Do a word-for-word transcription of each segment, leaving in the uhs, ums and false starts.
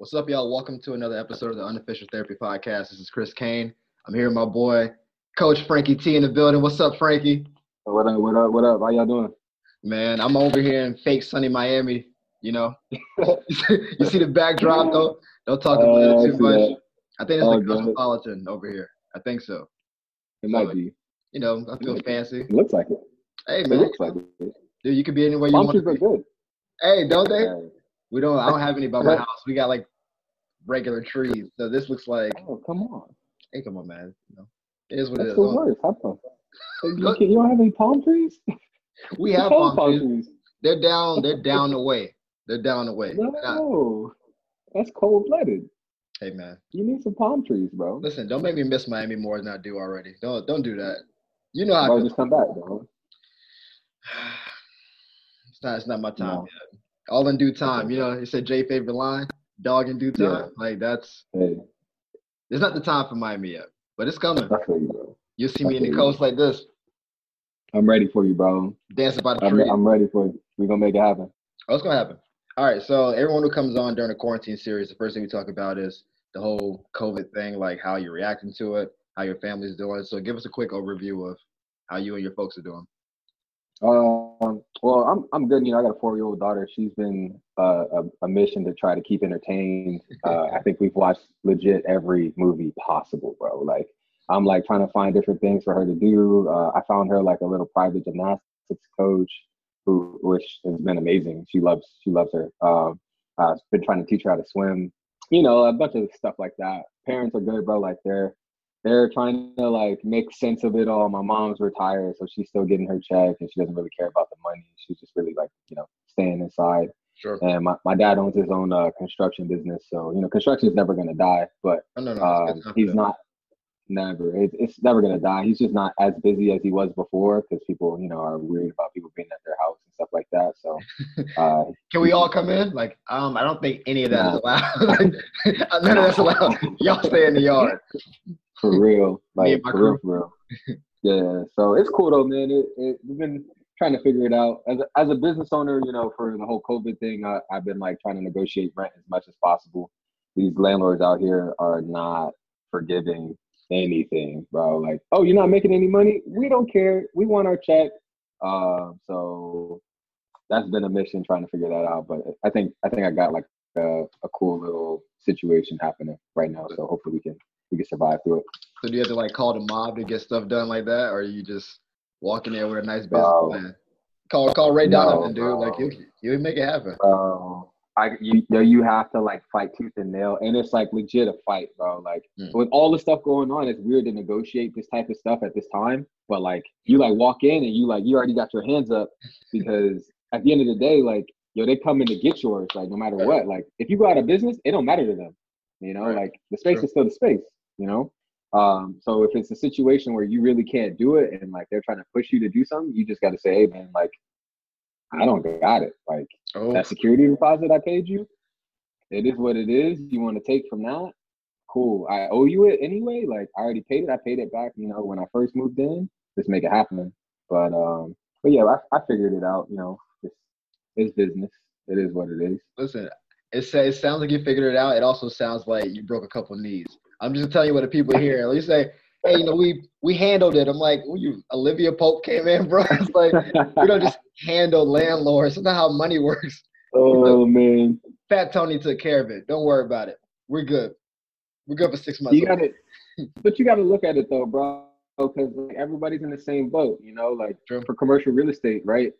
What's up, y'all? Welcome to another episode of the Unofficial Therapy Podcast. This is Chris Kane. I'm here with my boy, Coach Frankie T in the building. What's up, Frankie? What up, what up, what up? How y'all doing? Man, I'm over here in fake sunny Miami, you know. You see the backdrop, though? Don't talk about uh, it too I much. That. I think it's oh, the cosmopolitan over here. I think so. It so, might be. You know, I feel it fancy. It looks like it. Hey, man. It looks like it. Dude, you can be anywhere you want to be. Good. Hey, don't they? Yeah. We don't. I don't have any by my house. We got like regular trees. So this looks like. Oh come on! Hey, come on, man. You know, it is what That's it is. The worst. How come? You, you don't have any palm trees? We have palm, palm trees. trees. They're down. They're down the way. They're down the way. No, that's cold blooded. Hey, man. You need some palm trees, bro. Listen, don't make me miss Miami more than I do already. Don't don't do that. You know how. Bro, I just come back, bro. It's not. It's not my time no. yet. All in due time, you know. It said Jay favorite line, dog in due time. Yeah. Like that's, hey. It's not the time for Miami yet, but it's coming. I feel you, bro. You'll see I me in the coast you. Like this. I'm ready for you, bro. Dancing by the I'm, tree. I'm ready for you. We're gonna make it happen. Oh, it's gonna happen. All right. So everyone who comes on during the quarantine series, the first thing we talk about is the whole COVID thing, like how you're reacting to it, how your family's doing. So give us a quick overview of how you and your folks are doing. Um, well, I'm I'm good. You know, I got a four-year-old daughter. She's been uh, a, a mission to try to keep entertained. Uh, I think we've watched legit every movie possible, bro. Like, I'm like trying to find different things for her to do. Uh, I found her like a little private gymnastics coach, who which has been amazing. She loves she loves her. Um, I've been trying to teach her how to swim. You know, a bunch of stuff like that. Parents are good, bro. Like they're. They're trying to like make sense of it all. My mom's retired, so she's still getting her check, and she doesn't really care about the money. She's just really like, you know, staying inside. Sure. And my, my dad owns his own uh, construction business, so you know, construction is never gonna die. But oh, no, no, um, he's not never. It, it's never gonna die. He's just not as busy as he was before because people, you know, are worried about people being at their house and stuff like that. So uh, can we all come in? Like, um, I don't think any of that nah. is allowed. like, none of that's allowed. Y'all stay in the yard. For real, like for real, for real. Yeah, so it's cool though, man. It, it, we've been trying to figure it out. As a, as a business owner, you know, for the whole COVID thing, I, I've been like trying to negotiate rent as much as possible. These landlords out here are not forgiving anything, bro. Like, oh, you're not making any money? We don't care. We want our check. Uh, so that's been a mission trying to figure that out. But I think I think I got like a, a cool little situation happening right now. So hopefully we can. We can survive through it. So do you have to like call the mob to get stuff done like that, or are you just walking there with a nice business uh, plan? Call call Ray no, Donovan, dude. Uh, like you, you make it happen. Bro, uh, I you know you have to like fight tooth and nail, and it's like legit a fight, bro. Like mm. with all the stuff going on, it's weird to negotiate this type of stuff at this time. But like you like walk in and you like you already got your hands up because at the end of the day, like yo, they come in to get yours, like no matter right. what. Like if you go out of business, it don't matter to them. You know, right. like the space sure. is still the space. You know, um, so if it's a situation where you really can't do it and like they're trying to push you to do something, you just got to say, hey, man, like, I don't got it. Like oh. that security deposit I paid you, it is what it is. You want to take from that? Cool. I owe you it anyway. Like I already paid it. I paid it back, you know, when I first moved in. Just make it happen. But, um, but yeah, I, I figured it out. You know, it's, it's business. It is what it is. Listen, it, it sounds like you figured it out. It also sounds like you broke a couple knees. I'm just telling you what the people hear. You say, hey, you know, we, we handled it. I'm like, well, you Olivia Pope came in, bro. It's like, we don't just handle landlords. That's not how money works. Oh, like, man. Fat Tony took care of it. Don't worry about it. We're good. We're good for six months. You gotta, but you got to look at it, though, bro, because like, everybody's in the same boat, you know, like for commercial real estate, right?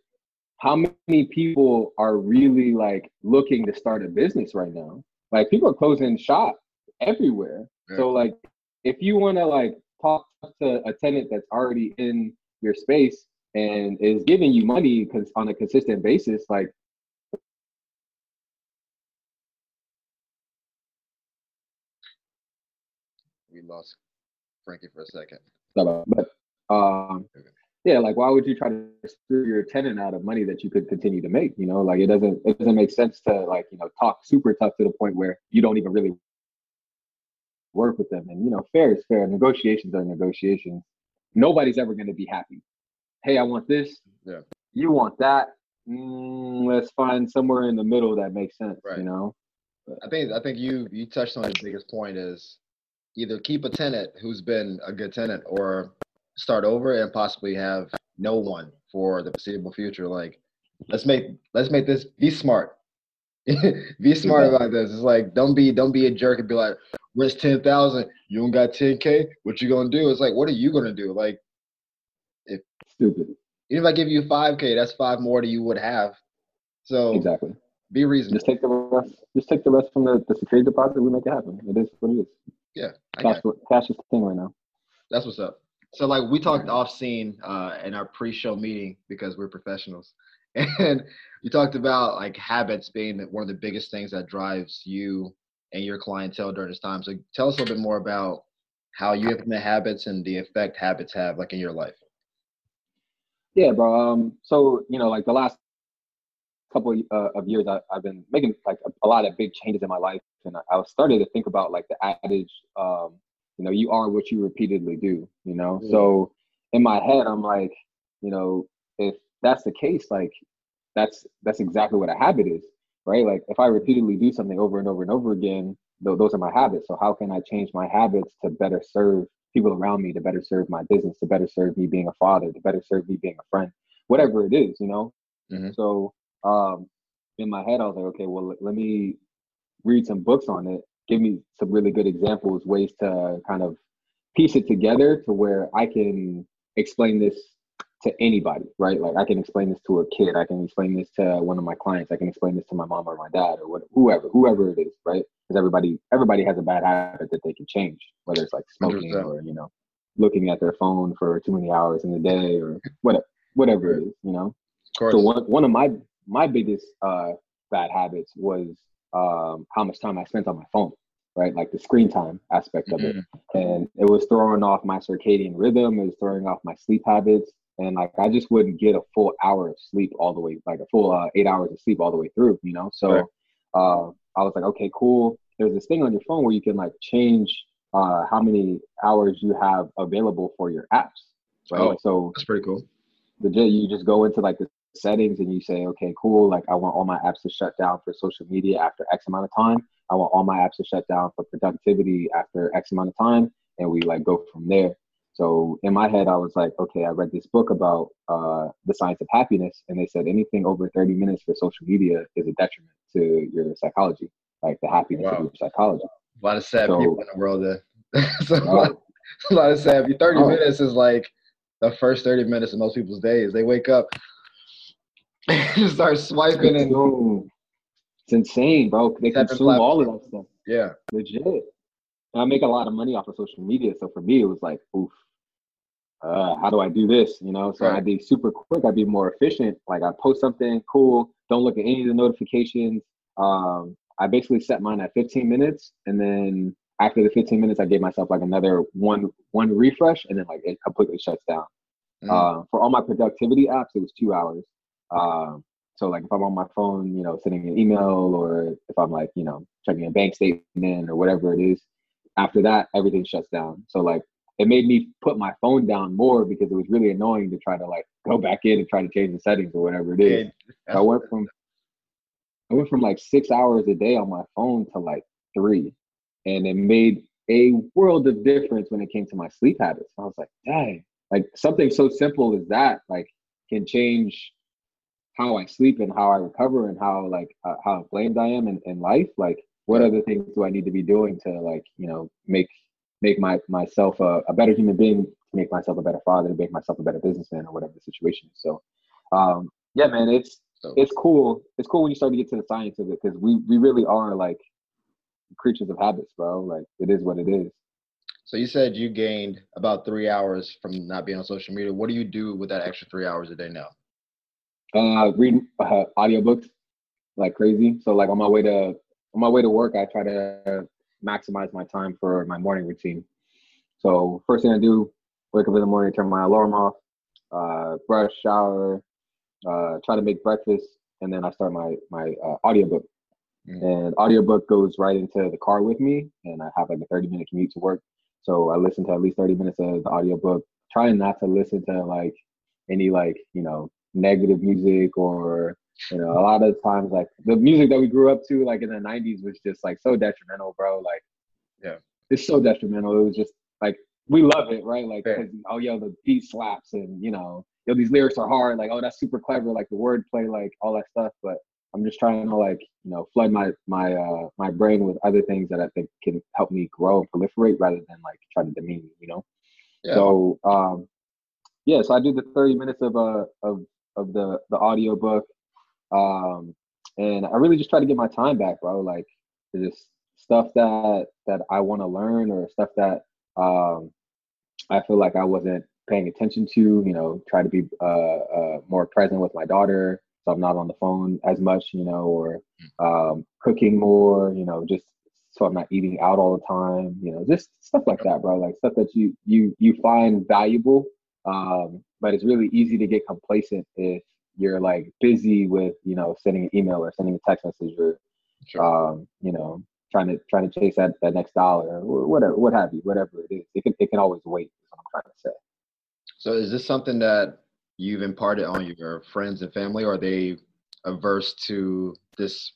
How many people are really, like, looking to start a business right now? Like, people are closing shop everywhere. So, like, if you want to, like, talk to a tenant that's already in your space and is giving you money because on a consistent basis, like, we lost Frankie for a second. But, um, yeah, like, why would you try to screw your tenant out of money that you could continue to make? You know, like, it doesn't it doesn't make sense to, like, you know, talk super tough to the point where you don't even really work with them. And you know, fair is fair. Negotiations are negotiations. Nobody's ever going to be happy. Hey, I want this. Yeah. You want that. Mm, let's find somewhere in the middle that makes sense. Right. You know, I think I think you you touched on the biggest point is either keep a tenant who's been a good tenant or start over and possibly have no one for the foreseeable future. Like, let's make let's make this be smart. Be smart about this. It's like, don't be don't be a jerk and be like, where's ten thousand? You don't got ten K? What you gonna do? It's like, what are you gonna do? Like, if stupid. Even if I give you five K, that's five more that you would have. So exactly. Be reasonable. Just take the rest. Just take the rest from the, the security deposit. We make it happen. It is what it is. Yeah, cash, cash is the thing right now. That's what's up. So like we talked off scene uh, in our pre-show meeting because we're professionals, and you talked about like habits being one of the biggest things that drives you and your clientele during this time. So tell us a little bit more about how you implement habits and the effect habits have like in your life. Yeah, bro. Um, so you know, like the last couple uh, of years, I, I've been making like a, a lot of big changes in my life, and I, I started to think about like the adage, um, you know, you are what you repeatedly do, you know? Mm. So in my head, I'm like, you know, if that's the case, like that's, that's exactly what a habit is, right? Like if I repeatedly do something over and over and over again, th- those are my habits. So how can I change my habits to better serve people around me, to better serve my business, to better serve me being a father, to better serve me being a friend, whatever it is, you know? Mm-hmm. So um, in my head, I was like, okay, well, l- let me read some books on it. Give me some really good examples, ways to kind of piece it together to where I can explain this to anybody, right? Like I can explain this to a kid. I can explain this to one of my clients. I can explain this to my mom or my dad or whoever, whoever it is, right? Because everybody, everybody has a bad habit that they can change, whether it's like smoking one hundred percent or, you know, looking at their phone for too many hours in the day or whatever, whatever it is, you know? Of course. So one, one of my, my biggest uh, bad habits was um how much time I spent on my phone, right? Like the screen time aspect of mm-hmm. it, and it was throwing off my circadian rhythm. It was throwing off my sleep habits, and like I just wouldn't get a full hour of sleep all the way, like a full uh, eight hours of sleep all the way through, you know? So right. uh I was like, okay, cool, there's this thing on your phone where you can like change uh how many hours you have available for your apps, right? Oh, so that's pretty cool. The you just go into like the settings and you say, okay, cool, like I want all my apps to shut down for social media after X amount of time. I want all my apps to shut down for productivity after X amount of time, and we like go from there. So in my head, I was like, okay, I read this book about uh the science of happiness, and they said anything over thirty minutes for social media is a detriment to your psychology, like the happiness wow. of your psychology. A lot of sad so, people in the world there. a, uh, lot, a lot of sad people. thirty oh. minutes is like the first thirty minutes of most people's days. They wake up, just start swiping and boom. It's insane, bro. They consume all of that stuff. Yeah. Legit. And I make a lot of money off of social media. So for me, it was like, oof, uh, how do I do this? You know, so right. I'd be super quick. I'd be more efficient. Like I post something cool. Don't look at any of the notifications. Um, I basically set mine at fifteen minutes. And then after the fifteen minutes, I gave myself like another one, one refresh. And then like it completely shuts down. Mm. Uh, for all my productivity apps, it was two hours. Um, so like if I'm on my phone, you know, sending an email, or if I'm like, you know, checking a bank statement or whatever it is, after that, everything shuts down. So like, it made me put my phone down more because it was really annoying to try to like go back in and try to change the settings or whatever it is. So I went from, I went from like six hours a day on my phone to like three, and it made a world of difference when it came to my sleep habits. I was like, dang, like something so simple as that, like can change how I sleep and how I recover and how like uh, how inflamed I am in, in life. Like what other things do I need to be doing to like, you know, make make my myself a, a better human being, make myself a better father, make myself a better businessman or whatever the situation is. So um, yeah, man, it's so, it's cool. It's cool when you start to get to the science of it, because we, we really are like creatures of habits, bro. Like it is what it is. So you said you gained about three hours from not being on social media. What do you do with that extra three hours a day now? Uh, read uh, audiobooks like crazy. So like on my way to on my way to work, I try to maximize my time for my morning routine. So first thing I do, wake up in the morning, turn my alarm off, uh, brush, shower, uh, try to make breakfast, and then I start my my uh, audiobook. Mm-hmm. And audiobook goes right into the car with me, and I have like a thirty minute commute to work. So I listen to at least thirty minutes of the audiobook, trying not to listen to like any like, you know, negative music or You know, a lot of times, like, the music that we grew up to, like, in the nineties was just, like, so detrimental, bro. Like, yeah, it's so detrimental. It was just, like, we love it, right? Like, yeah. oh, yo, the beat slaps and, you know, yo, these lyrics are hard. Like, oh, that's super clever. Like, the wordplay, like, all that stuff. But I'm just trying to, like, you know, flood my my uh, my brain with other things that I think can help me grow and proliferate rather than, like, try to demean me, you know? Yeah. So, um, yeah, so I do the thirty minutes of uh, of of the, the audio book. Um, and I really just try to get my time back, bro. Like, just stuff that, that I want to learn or stuff that um, I feel like I wasn't paying attention to, you know, try to be uh, uh, more present with my daughter. So I'm not on the phone as much, you know, or um, cooking more, you know, just so I'm not eating out all the time, you know, just stuff like that, bro. Like stuff that you, you, you find valuable. Um, but it's really easy to get complacent if you're like busy with, you know, sending an email or sending a text message or, sure. um, you know, trying to, trying to chase that, that next dollar or whatever, what have you, whatever it is, it can, it can always wait. Is what I'm trying to say. So is this something that you've imparted on your friends and family, or are they averse to this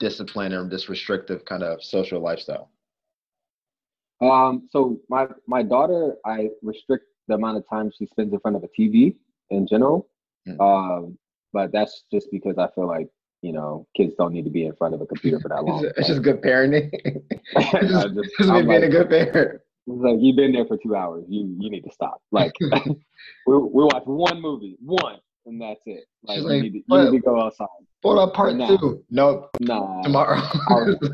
discipline or this restrictive kind of social lifestyle? Um, so my, my daughter, I restrict the amount of time she spends in front of a T V in general. Mm-hmm. Um, but that's just because I feel like, you know, kids don't need to be in front of a computer for that long. It's just good parenting. just, just, just me being like, a good parent. Like, you've been there for two hours. You you need to stop. Like, we we watch one movie, one, and that's it. Like, She's you, like, need to, you need to go outside. What about part nah. two? Nope. Nah. Tomorrow. outside.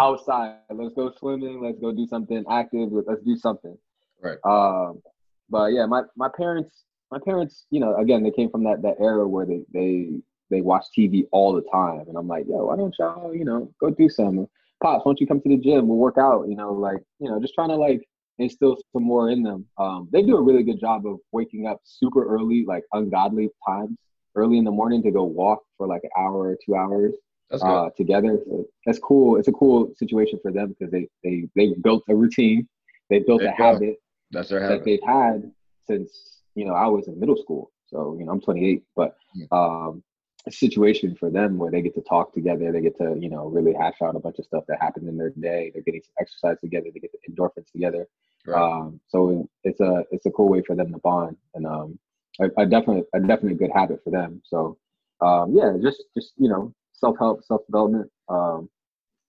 outside. Let's go swimming. Let's go do something active. Let's do something. Right. Um. But yeah, my my parents. My parents, you know, again, they came from that, that era where they, they they watch T V all the time. And I'm like, yo, why don't y'all, you know, go do something. Pops, why don't you come to the gym? We'll work out, you know, like, you know, just trying to, like, instill some more in them. Um, they do a really good job of waking up super early, like, ungodly times, early in the morning to go walk for, like, an hour or two hours that's good. Uh, together. So that's cool. It's a cool situation for them because they, they, they built a routine. They built a habit. That's their habit. That they've had since... You know, I was in middle school, so, you know, I'm twenty-eight, but um, a situation for them where they get to talk together, they get to, you know, really hash out a bunch of stuff that happened in their day. They're getting some exercise together, they get the endorphins together. Right. Um, so it's a it's a cool way for them to bond, and um, a, a definitely a definitely good habit for them. So um, yeah, just just you know, self help, self development. Um,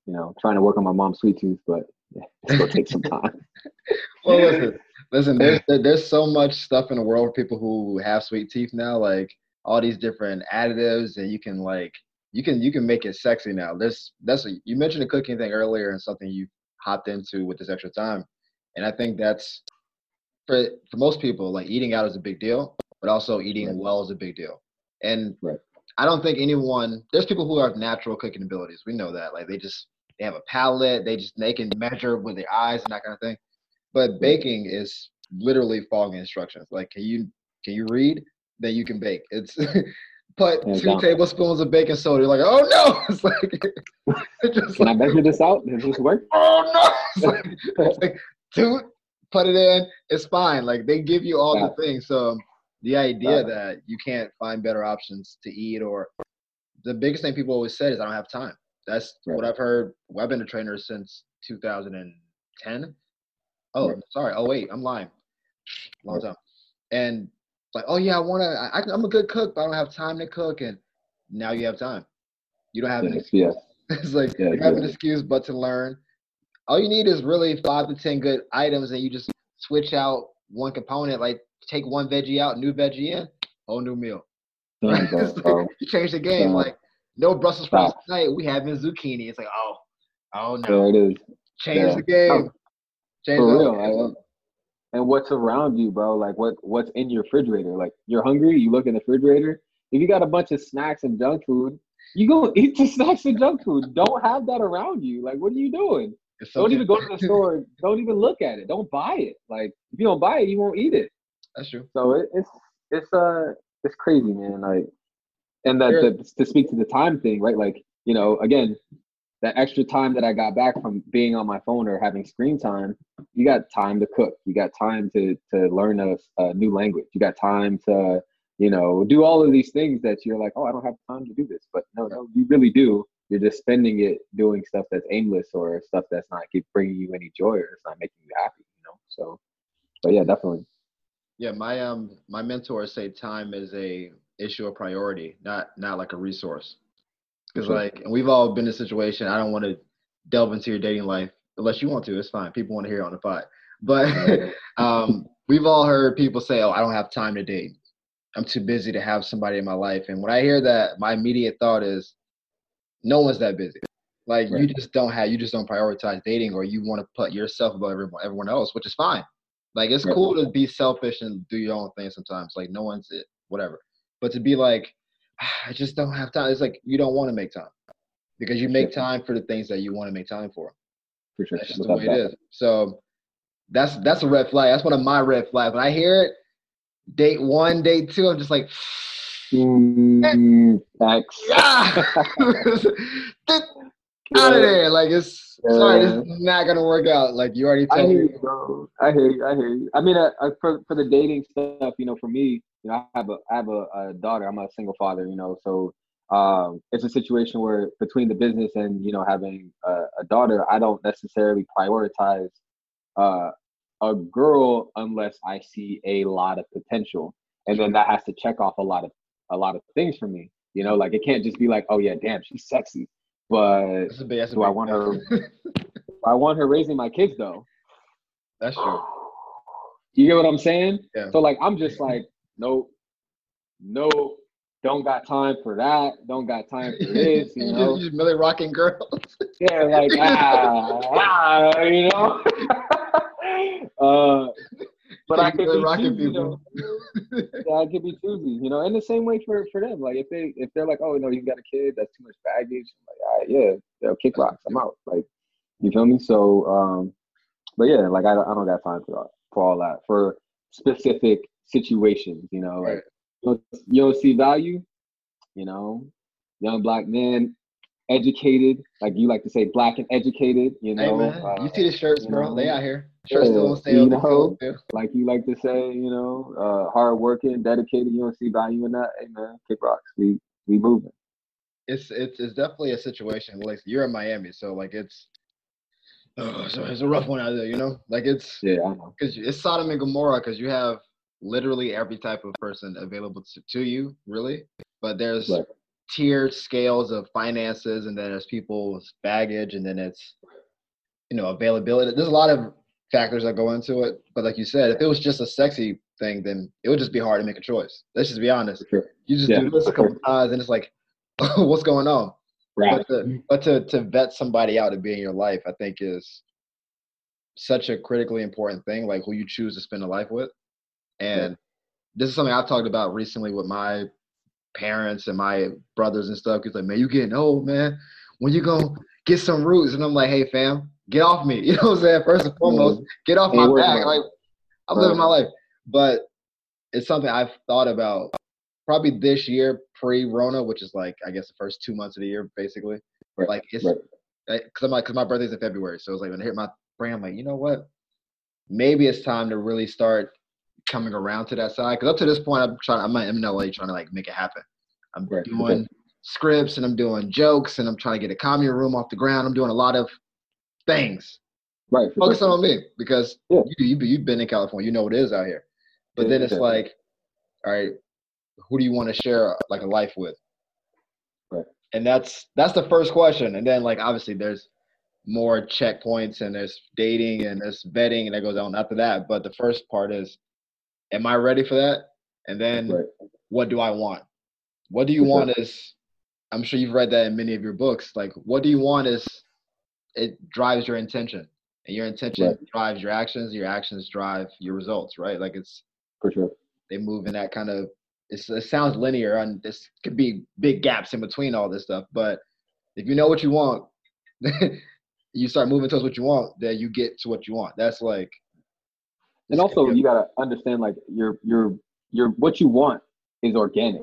you know, trying to work on my mom's sweet tooth, but yeah, it's gonna take some time. Well, listen. Listen, there's there's so much stuff in the world for people who have sweet teeth now, like all these different additives, and you can like you can you can make it sexy now. This that's a, you mentioned the cooking thing earlier, and something you hopped into with this extra time, and I think that's for for most people, like eating out is a big deal, but also eating right. well is a big deal. And right. I don't think anyone there's people who have natural cooking abilities. We know that, like they just they have a palate, they just they can measure with their eyes and that kind of thing. But baking is literally following instructions. Like, can you can you read? Then you can bake. It's put yeah, two down. tablespoons of baking soda. You're like, oh no! It's like, it's just can like, I measure this out? Does this work? Oh no! It's like, it's like, two, put it in. It's fine. Like they give you all yeah. the things. So the idea yeah. that you can't find better options to eat, or the biggest thing people always said is, I don't have time. That's right. what I've heard. Well, I've been a trainer since two thousand ten. Oh, right. sorry. Oh, wait, I'm lying. Long time. And like, oh yeah, I want to, I'm a good cook, but I don't have time to cook. And now you have time. You don't have yes, an excuse. Yes. It's like, yeah, you have yeah. an excuse but to learn. All you need is really five to ten good items, and you just switch out one component, like take one veggie out, new veggie in, whole new meal. Right? Go, like, you change the game. Go. Like, no Brussels sprouts tonight. We having zucchini. It's like, oh, oh no. There it is. Change yeah. the game. Change For real, like, and what's around you, bro? Like, what what's in your refrigerator? Like, you're hungry. You look in the refrigerator. If you got a bunch of snacks and junk food, you go eat the snacks and junk food. Don't have that around you. Like, what are you doing? So don't true. even go to the store. Don't even look at it. Don't buy it. Like, if you don't buy it, you won't eat it. That's true. So it, it's it's uh it's crazy, man. Like, and that sure. the, to speak to the time thing, right? Like, you know, again. That extra time that I got back from being on my phone or having screen time, you got time to cook. You got time to to learn a, a new language. You got time to you know, do all of these things that you're like, oh, I don't have time to do this. But no, no, you really do. You're just spending it doing stuff that's aimless or stuff that's not bringing you any joy or it's not making you happy, you know? So, but yeah, definitely. Yeah. My, um, my mentors say time is a issue of priority, not, not like a resource. Cause sure. like, and we've all been in a situation. I don't want to delve into your dating life unless you want to, it's fine. People want to hear it on the pod, but, um, we've all heard people say, oh, I don't have time to date. I'm too busy to have somebody in my life. And when I hear that, my immediate thought is, no one's that busy. Like right. you just don't have, you just don't prioritize dating, or you want to put yourself above everyone, everyone else, which is fine. Like it's right. cool to be selfish and do your own thing sometimes. Like no one's it, whatever. But to be like, I just don't have time. It's like, you don't want to make time because you make time for the things that you want to make time for. For sure. That's just Without the way that. It is. So that's, that's a red flag. That's one of my red flags. When I hear it, date one, date two, I'm just like, Mm, thanks. out of there. Like it's yeah. sorry, it's not gonna work out. Like you already told I hear me. You, bro. I hear you, I hear you. I mean I, I, for for the dating stuff, you know, for me, you know, I have a I have a, a daughter, I'm a single father, you know, so um it's a situation where between the business and, you know, having a, a daughter, I don't necessarily prioritize uh a girl unless I see a lot of potential. And then that has to check off a lot of a lot of things for me, you know, like it can't just be like, oh yeah, damn, she's sexy, but that's a big, that's do I want thing. her, I want her raising my kids though. That's true. You get what I'm saying? Yeah. So like, I'm just like, no, no, don't got time for that. Don't got time for this, you, you know? Just, just Millie rocking girls. Yeah, like, ah, ah, you know? uh, But I could, choosy, you know? yeah, I could be choosy, you know, and the same way for, for them. Like if they if they're like, oh no, you got a kid, that's too much baggage. I'm like, all right, yeah, they'll kick rocks. I'm out. Like, you feel me? So, um, but yeah, like I, I don't got time for all, for all that for specific situations. You know, like you don't, you don't see value. You know, young black man, educated. Like you like to say, black and educated. You know, hey, man. Uh, you see the shirts, bro. They out here. Sure, yeah, still stay you know, too. Like you like to say, you know, uh, hard working, dedicated. You don't see value in that. Hey man, kick rocks. We we moving. It's it's it's definitely a situation. Like you're in Miami, so like it's oh, so it's a rough one out there. You know, like it's yeah, I know. Because it's Sodom and Gomorrah. Because you have literally every type of person available to, to you, really. But there's right. tiered scales of finances, and then there's people's baggage, and then it's you know availability. There's a lot of factors that go into it, but like you said, if it was just a sexy thing, then it would just be hard to make a choice. Let's just be honest. Sure. You just yeah. do this a couple times, and it's like, what's going on? Right. But, to, but to to vet somebody out to be in your life, I think is such a critically important thing, like who you choose to spend a life with. And yeah. this is something I've talked about recently with my parents and my brothers and stuff. It's like, man, you getting old, man. When you gonna get some roots? And I'm like, hey, fam. Get off me. You know what I'm saying? First and foremost, get off my back. Like, I'm living my life. But it's something I've thought about probably this year pre-Rona, which is like, I guess the first two months of the year, basically. Right. Like, it's right. like, cause I'm like, cause my birthday's in February. So it's like, when I hit my brain, I'm like, you know what? Maybe it's time to really start coming around to that side. Cause up to this point, I'm trying, I'm in L A trying to like make it happen. I'm right. doing right. scripts and I'm doing jokes and I'm trying to get a comedy room off the ground. I'm doing a lot of things, right? Focus sure. on me because yeah. you, you you've been in California, you know what it is out here. But yeah, then it's yeah. like, all right, who do you want to share like a life with? Right. And that's that's the first question. And then like obviously there's more checkpoints and there's dating and there's vetting and that goes on after that. But the first part is, am I ready for that? And then right. what do I want? What do you for want sure. is, I'm sure you've read that in many of your books. Like what do you want is. It drives your intention, and your intention right. drives your actions. Your actions drive your results, right? Like it's for sure. They move in that kind of. It's, it sounds linear, and this could be big gaps in between all this stuff. But if you know what you want, you start moving towards what you want. Then you get to what you want. That's like. And also, you gotta understand, like your your your what you want is organic,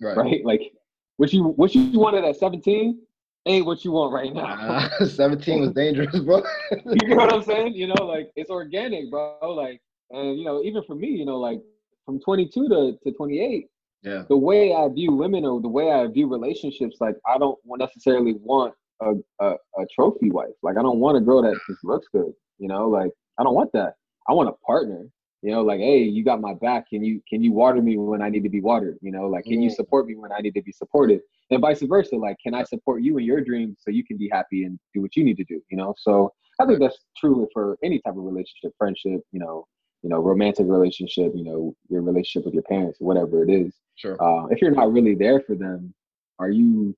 right? right? Like what you what you wanted at seventeen. Ain't what you want right now. Nah, seventeen was dangerous, bro. You know what I'm saying? You know, like it's organic, bro. Like, and you know, even for me, you know, like from twenty-two to, to twenty-eight, Yeah. The way I view women or the way I view relationships, like I don't necessarily want a, a, a trophy wife. Like I don't want a girl that just looks good, you know, like I don't want that. I want a partner, you know, like, hey, you got my back. Can you, can you water me when I need to be watered? You know, like, can you support me when I need to be supported? And vice versa. Like, can I support you in your dreams so you can be happy and do what you need to do? You know? So I think that's true for any type of relationship, friendship, you know, you know, romantic relationship, you know, your relationship with your parents, whatever it is. Sure. Uh, if you're not really there for them, are you,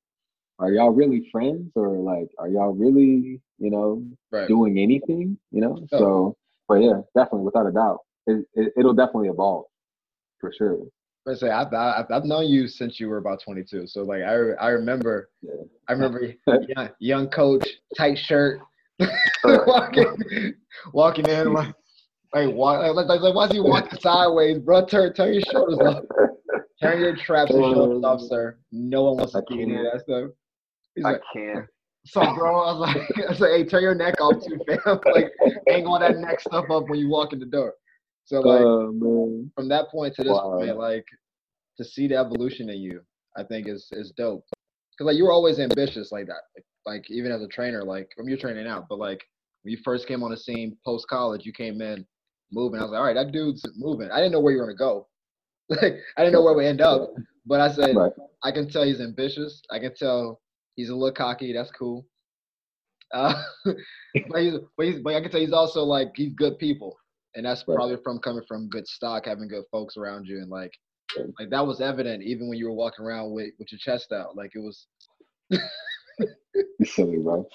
are y'all really friends, or like, are y'all really, you know, right. doing anything, you know? Oh. So, but yeah, definitely, without a doubt, it, it, it'll definitely evolve for sure. I say I've, I've, I've known you since you were about twenty-two. So like, I, I remember, yeah. I remember young, young coach, tight shirt, walking, walking in like, Like, walk, like, like, like, why is he walking sideways, bro? Turn, turn your shoulders off. Turn your traps and shoulders off, sir. No one wants to see any of that stuff. He's I like, can't. So, bro, I was like, I was like, hey, turn your neck off too, fam. Like, hang all that neck stuff up when you walk in the door. So, like, um, from that point to this wow. point, like, to see the evolution in you, I think is is dope. Because, like, you were always ambitious like that. Like, like even as a trainer, like, I mean, you're training out, but, like, when you first came on the scene post-college, you came in moving. I was like, all right, that dude's moving. I didn't know where you were going to go. Like, I didn't know where we end up. But I said, right. I can tell he's ambitious. I can tell he's a little cocky. That's cool. Uh, but, he's, but, he's, but I can tell he's also, like, he's good people. And that's right. probably from coming from good stock, having good folks around you. And, like, right. like that was evident even when you were walking around with, with your chest out. Like, it was – You're silly, bro.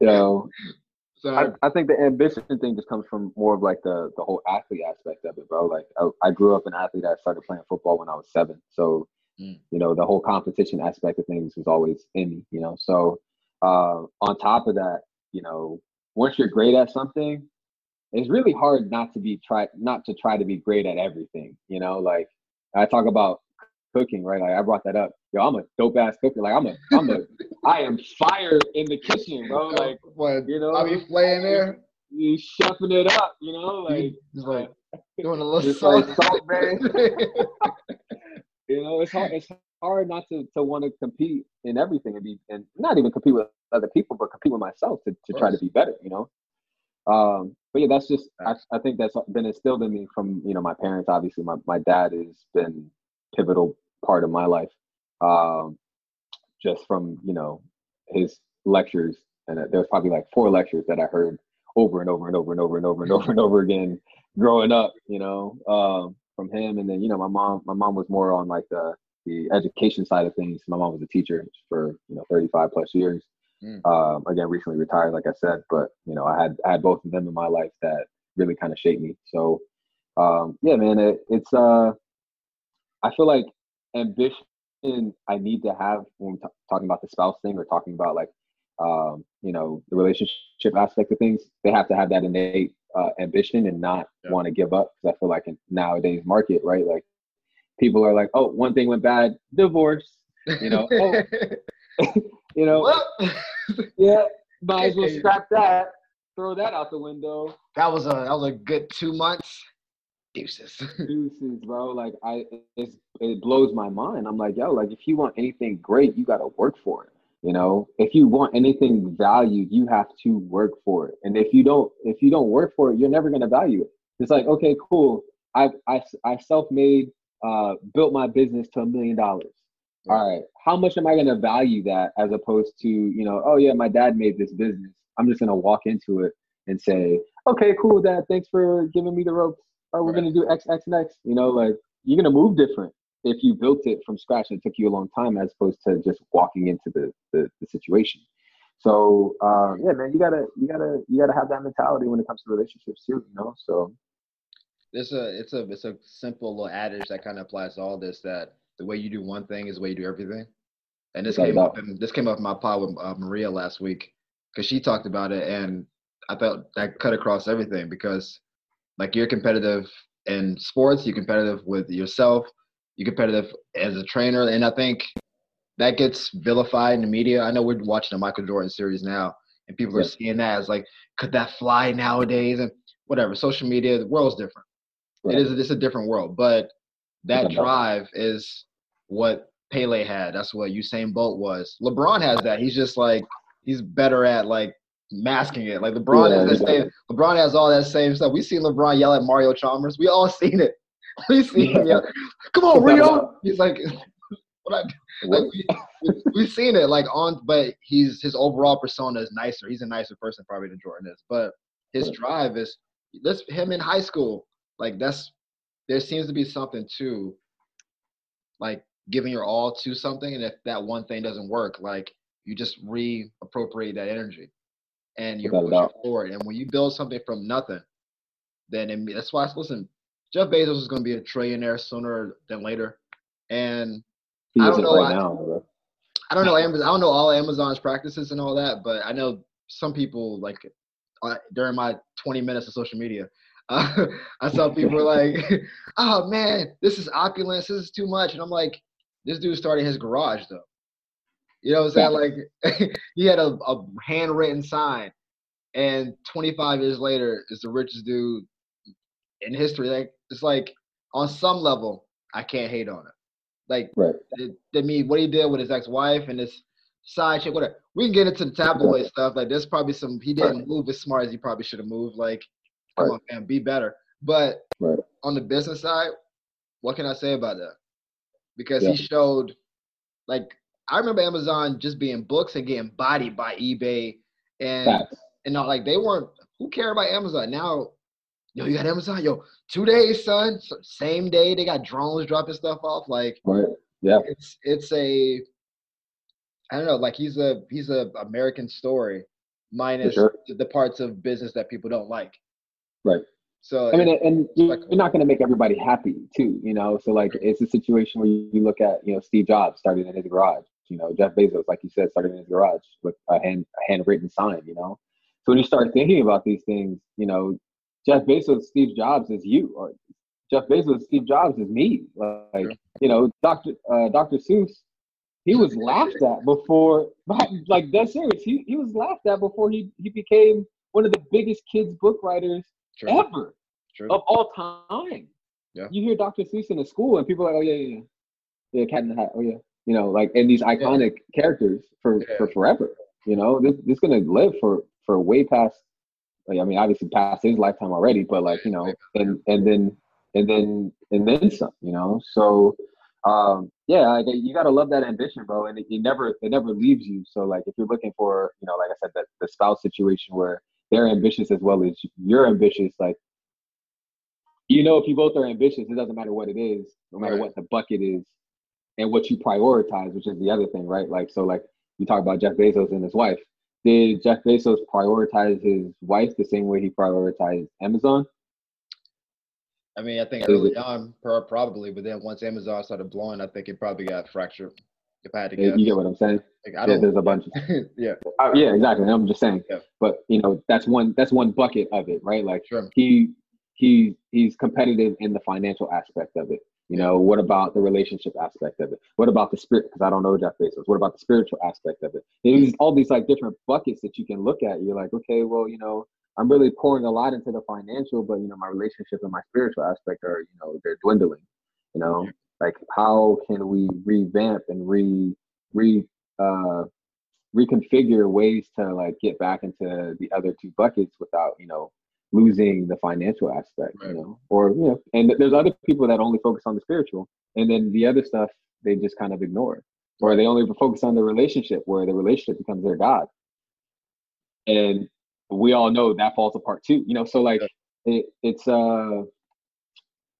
You know – So I, I think the ambition thing just comes from more of like the, the whole athlete aspect of it, bro. Like I, I grew up an athlete. I started playing football when I was seven. So, mm. you know, the whole competition aspect of things was always in me, you know? So uh, on top of that, you know, once you're great at something, it's really hard not to be try, not to try to be great at everything. You know, like I talk about cooking, right? Like I brought that up. Yo, I'm a dope ass cooker. Like I'm a, I'm a, I am fire in the kitchen, bro. Like, what, you know, I'll be playing there. You chefing it up, you know, like, just like doing a little salt, like salt, man. You know, it's hard. It's hard not to, to want to compete in everything and be, and not even compete with other people, but compete with myself to, to try to be better, you know. Um, but yeah, that's just, I, I think that's been instilled in me from, you know, my parents. Obviously, my my dad has been a pivotal part of my life. Um, just from, you know, his lectures, and there's probably like four lectures that I heard over and over and over and over and over and over and over again growing up, you know, um, from him. And then, you know, my mom, my mom was more on like the, the education side of things. My mom was a teacher for, you know, thirty-five plus years. Mm. Um, again, recently retired, like I said, but you know, I had, I had both of them in my life that really kind of shaped me. So, um, yeah, man, it, it's, uh, I feel like ambition I need to have when we're t- talking about the spouse thing or talking about like, um, you know, the relationship aspect of things. They have to have that innate uh, ambition and not yeah. want to give up. Because I feel like in nowadays market, right? Like people are like, oh, one thing went bad, divorce. You know, oh, you know, yeah, might as well scrap that, throw that out the window. That was a that was a good two months. Deuces. Deuces, bro. Like I, it's, it blows my mind. I'm like, yo, like if you want anything great, you got to work for it. You know, if you want anything valued, you have to work for it. And if you don't, if you don't work for it, you're never going to value it. It's like, okay, cool. I, I, I self-made, uh, built my business to a million dollars. All right. How much am I going to value that as opposed to, you know, oh yeah, my dad made this business. I'm just going to walk into it and say, okay, cool, Dad. Thanks for giving me the ropes. Right, we're right. gonna do X, X, and X. You know, like you're gonna move different if you built it from scratch and it took you a long time as opposed to just walking into the the, the situation. So uh, yeah, man, you gotta you gotta you gotta have that mentality when it comes to relationships too. You know, so there's a it's a it's a simple little adage that kind of applies to all this, that the way you do one thing is the way you do everything. And this came up in, this came up in my pod with uh, Maria last week, because she talked about it, and I felt that cut across everything because. Like you're competitive in sports, you're competitive with yourself, you're competitive as a trainer. And I think that gets vilified in the media. I know we're watching the Michael Jordan series now, and people are yeah. seeing that as like, could that fly nowadays? And whatever, social media, the world's different. Right. It is, it's a different world. But that drive is what Pele had. That's what Usain Bolt was. LeBron has that. He's just like, he's better at like masking it. Like LeBron yeah, has that yeah. same. LeBron has all that same stuff. We seen LeBron yell at Mario Chalmers. We all seen it. We seen him yell. Come on, Rio. He's like, what? I, like we, we, we've seen it. Like on, but he's his overall persona is nicer. He's a nicer person probably than Jordan is. But his drive is. Let's him in high school. Like that's. There seems to be something to, like, giving your all to something, and if that one thing doesn't work, like, you just reappropriate that energy, and you push it forward. And when you build something from nothing, then it, that's why. Listen, Jeff Bezos is going to be a trillionaire sooner than later, and he I don't know. Right I, now, I don't know Amazon. I don't know all Amazon's practices and all that, but I know some people like during my twenty minutes of social media. Uh, I saw people like, oh man, this is opulence, this is too much. And I'm like, this dude started his garage though. You know what I'm saying? Like he had a, a handwritten sign and twenty-five years later is the richest dude in history. Like it's like on some level, I can't hate on it. Like right. it, it mean, what he did with his ex-wife and his side chick, whatever. We can get into the tabloid right. stuff. Like there's probably some, he didn't right. move as smart as he probably should have moved. Like come on, man, be better. But right. on the business side, what can I say about that? Because yeah. he showed, like, I remember Amazon just being books and getting bodied by eBay and Facts. and not like they weren't. Who cared about Amazon now? Yo, you got Amazon. Yo, two days, son. So same day they got drones dropping stuff off. Like, right? Yeah. It's it's a. I don't know. Like he's a he's a American story, minus sure. the parts of business that people don't like. Right. So I mean, and, and you're not going to make everybody happy too, you know? So like, it's a situation where you look at, you know, Steve Jobs started in his garage, you know, Jeff Bezos, like you said, started in his garage with a hand, a handwritten sign, you know? So when you start thinking about these things, you know, Jeff Bezos, Steve Jobs is you, or Jeff Bezos, Steve Jobs is me. Like, you know, Doctor Uh, Doctor Seuss, he was laughed at before, like that's serious. He, he was laughed at before he, he became one of the biggest kids book writers True. Ever True. Of all time. Yeah. You hear Doctor Seuss in the school and people are like, oh yeah, yeah, yeah, Cat in the Hat, oh yeah, you know, like, and these iconic yeah. characters for, yeah. for forever. You know, this this is gonna live for for way past. Like, I mean, obviously past his lifetime already, but like you know, and and then and then and then some. You know, so um, yeah, like you gotta love that ambition, bro, and it, it never it never leaves you. So like, if you're looking for, you know, like I said, that the spouse situation where they're ambitious as well as you're ambitious. Like, you know, if you both are ambitious, it doesn't matter what it is, no matter right. what the bucket is and what you prioritize, which is the other thing, right? Like, so like you talk about Jeff Bezos and his wife. Did Jeff Bezos prioritize his wife the same way he prioritized Amazon? I mean, I think early on, probably, but then once Amazon started blowing, I think it probably got fractured. If I had to guess. You get what I'm saying? Like, I don't, yeah, there's a bunch. Of, yeah. Uh, yeah, exactly. I'm just saying. Yeah. But you know, that's one that's one bucket of it, right? Like sure. he he he's competitive in the financial aspect of it. You know, what about the relationship aspect of it? What about the spirit? Because I don't know Jeff Bezos. What about the spiritual aspect of it? There's all these like different buckets that you can look at. You're like, okay, well, you know, I'm really pouring a lot into the financial, but you know, my relationship and my spiritual aspect are, you know, they're dwindling. You know. Yeah. Like, how can we revamp and re re uh, reconfigure ways to like get back into the other two buckets without, you know, losing the financial aspect, right. you know? Or, you know, and there's other people that only focus on the spiritual, and then the other stuff they just kind of ignore, or they only focus on the relationship, where the relationship becomes their God. And we all know that falls apart too, you know? So like, it, it's, uh,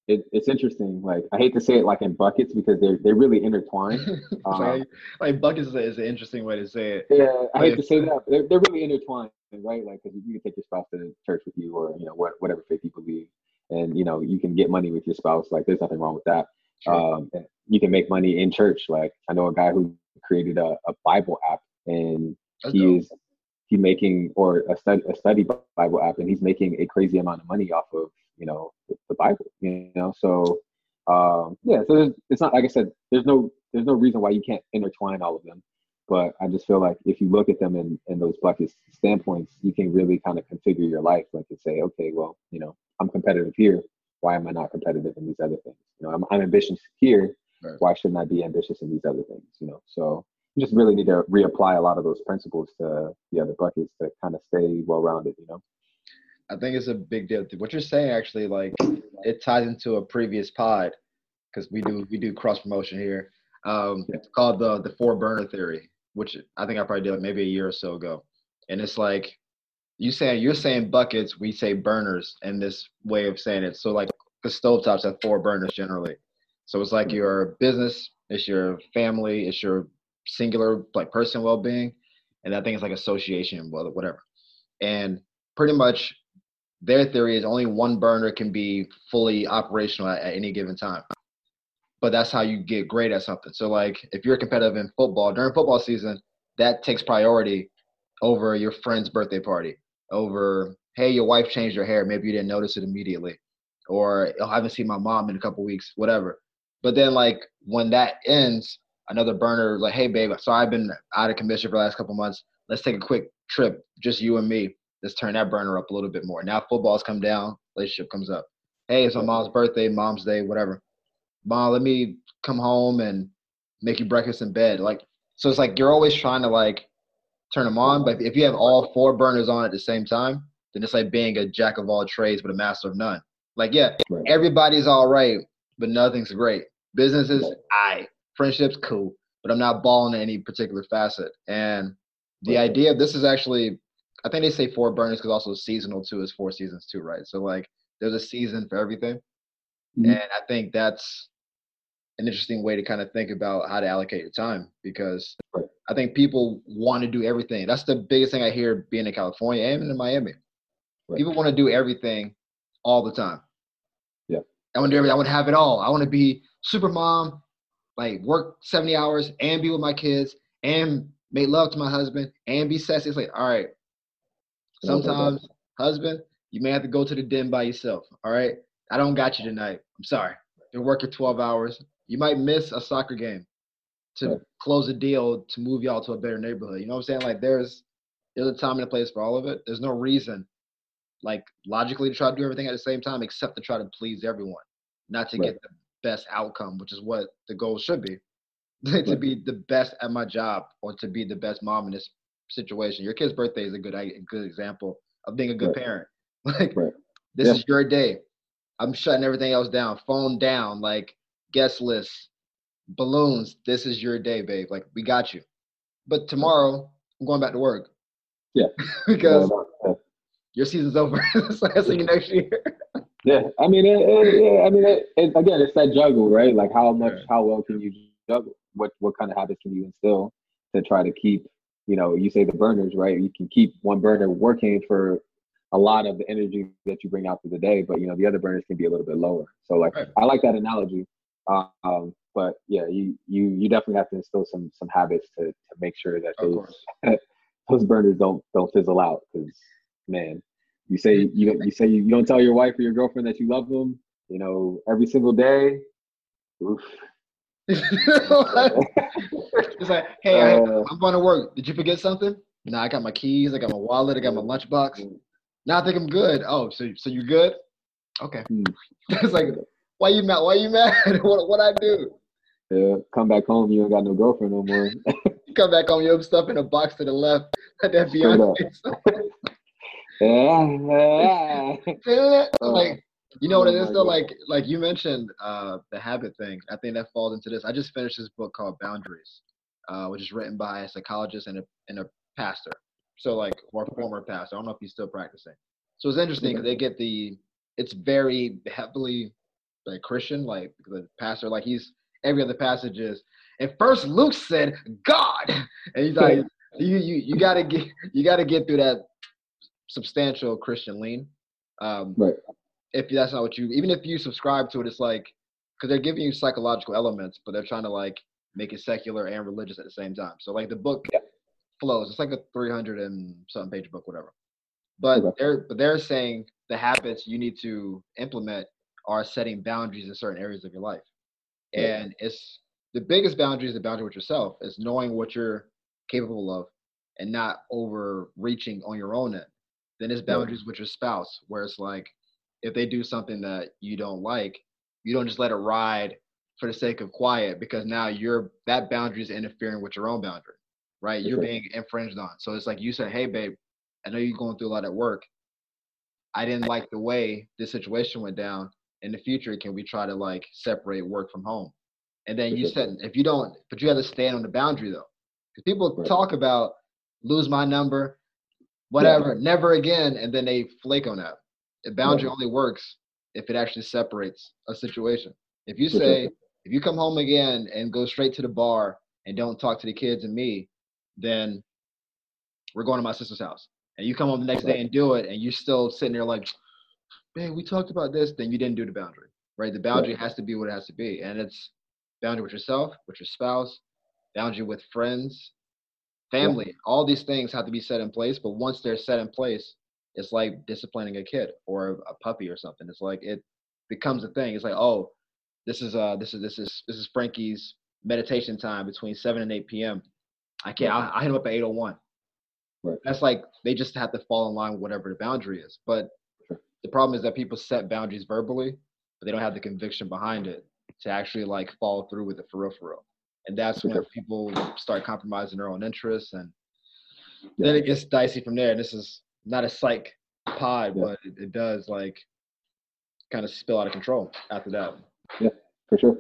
It, it's interesting. Like, I hate to say it like in buckets, because they're they really intertwined. Um, like, like buckets is an interesting way to say it. Yeah, I hate like, to say that. They're, they're really intertwined, right? Like, cause you can take your spouse to church with you, or you know what, whatever faith you believe, and you know you can get money with your spouse. Like, there's nothing wrong with that. Um, you can make money in church. Like, I know a guy who created a, a Bible app, and That's he dope. Is he making or a study a study Bible app, and he's making a crazy amount of money off of. You know, the Bible, you know, so, um, yeah, so it's not, like I said, there's no, there's no reason why you can't intertwine all of them, but I just feel like if you look at them in, in those buckets standpoints, you can really kind of configure your life, like, and say, okay, well, you know, I'm competitive here, Why am I not competitive in these other things? You know, I'm, I'm ambitious here. Right. Why shouldn't I be ambitious in these other things? You know, so you just really need to reapply a lot of those principles to the other buckets to kind of stay well-rounded, you know? I think it's a big deal. What you're saying, actually, like, it ties into a previous pod, because we do we do cross promotion here. Um, yeah. It's called the the four burner theory, which I think I probably did like maybe a year or so ago. And it's like you saying you're saying buckets, we say burners in this way of saying it. So like the stovetops have four burners generally. So it's like your business, it's your family, it's your singular like personal well being, and I think it's like association, whatever. And pretty much their theory is only one burner can be fully operational at, at any given time. But that's how you get great at something. So like if you're competitive in football, during football season, that takes priority over your friend's birthday party, over, hey, your wife changed her hair. Maybe you didn't notice it immediately, or oh, I haven't seen my mom in a couple weeks, whatever. But then like when that ends, another burner, like, hey, babe, so I've been out of commission for the last couple months. Let's take a quick trip, just you and me. Let's turn that burner up a little bit more. Now football's come down, relationship comes up. Hey, it's my mom's birthday, mom's day, whatever. Mom, let me come home and make you breakfast in bed. Like, so it's like you're always trying to like turn them on, but if you have all four burners on at the same time, then it's like being a jack of all trades but a master of none. Like, yeah, everybody's all right, but nothing's great. Business is aight. Friendships, cool, but I'm not balling in any particular facet. And the idea of this is actually, I think they say four burners because also seasonal too is four seasons too, right? So like there's a season for everything. Mm-hmm. And I think that's an interesting way to kind of think about how to allocate your time, because I think people want to do everything. That's the biggest thing I hear being in California and in Miami. Right. People want to do everything all the time. Yeah. I want to do everything. I want to have it all. I want to be super mom, like work seventy hours and be with my kids and make love to my husband and be sexy. It's like, all right, sometimes husband, you may have to go to the den by yourself. All right. I don't got you tonight. I'm sorry. You're working twelve hours. You might miss a soccer game to right. close a deal to move y'all to a better neighborhood. You know what I'm saying? Like there's there's a time and a place for all of it. There's no reason, like logically, to try to do everything at the same time except to try to please everyone, not to right. get the best outcome, which is what the goal should be. To be the best at my job or to be the best mom in this situation. Your kid's birthday is a good a good example of being a good right. parent. Like right. this yeah. is your day. I'm shutting everything else down. Phone down. Like guest list, balloons. This is your day, babe. Like we got you. But tomorrow I'm going back to work. Yeah, because yeah. your season's over. So I'll see you next year. Yeah, I mean, it, it, yeah, I mean, it, it, again, it's that juggle, right? Like how much, right. how well can you juggle? What what kind of habits can you instill to try to keep? You know, you say the burners, right? You can keep one burner working for a lot of the energy that you bring out for the day, but you know, the other burners can be a little bit lower. So like, right. I like that analogy. Um, but yeah, you, you, you definitely have to instill some, some habits to, to make sure that those, those burners don't, don't fizzle out. Cause man, you say, you you say, you, you don't tell your wife or your girlfriend that you love them, you know, every single day. Oof. It's like, hey, I, I'm going to work. Did you forget something? No, nah, I got my keys. I got my wallet. I got my lunchbox. Now I think I'm good. Oh, so so you're good? Okay. It's like, why you mad? Why you mad? What what I do? Yeah, come back home. You ain't got no girlfriend no more. You come back home, you have stuff in a box to the left. Let that be honest. Yeah. Like, you know what it is though? Like like you mentioned uh, the habit thing. I think that falls into this. I just finished this book called Boundaries, uh, which is written by a psychologist and a and a pastor. So like, or a former pastor. I don't know if he's still practicing. So it's interesting because they get the, it's very heavily like Christian, like the pastor, like he's, every other passage is, and first Luke said, God. And he's like, you, you, you gotta get, you gotta get through that substantial Christian lean. Um, right. If that's not what you, even if you subscribe to it, it's like, cause they're giving you psychological elements, but they're trying to like make it secular and religious at the same time. So like the book, yeah. flows. It's like a three hundred and something page book, whatever. But okay. they're but they're saying the habits you need to implement are setting boundaries in certain areas of your life. Yeah. And it's the biggest boundary is the boundary with yourself. It's knowing what you're capable of and not overreaching on your own end. Then it's boundaries yeah. with your spouse, where it's like, if they do something that you don't like, you don't just let it ride for the sake of quiet, because now you're that boundary is interfering with your own boundary, right? You're being infringed on. So it's like you said, hey, babe, I know you're going through a lot at work. I didn't like the way this situation went down. In the future, can we try to like separate work from home? And then you said, if you don't, but you have to stand on the boundary though. Because people right. talk about lose my number, whatever, yeah. never again. And then they flake on that. The boundary right. only works if it actually separates a situation. If you say, if you come home again and go straight to the bar and don't talk to the kids and me, then we're going to my sister's house. And you come home the next day and do it, and you're still sitting there like, man, we talked about this, then you didn't do the boundary, right? The boundary right. has to be what it has to be. And it's boundary with yourself, with your spouse, boundary with friends, family. Yeah. All these things have to be set in place, but once they're set in place, it's like disciplining a kid or a puppy or something. It's like it becomes a thing. It's like, oh, this is uh this is this is this is Frankie's meditation time between seven and eight p.m. I can't right. I, I hit him up at eight oh one. Right. That's like they just have to fall in line with whatever the boundary is. But the problem is that people set boundaries verbally, but they don't have the conviction behind it to actually like follow through with it for real, for real. And that's when people start compromising their own interests, and then it gets dicey from there. And this is not a psych pod, yeah. but it, it does like kind of spill out of control after that. Yeah, for sure.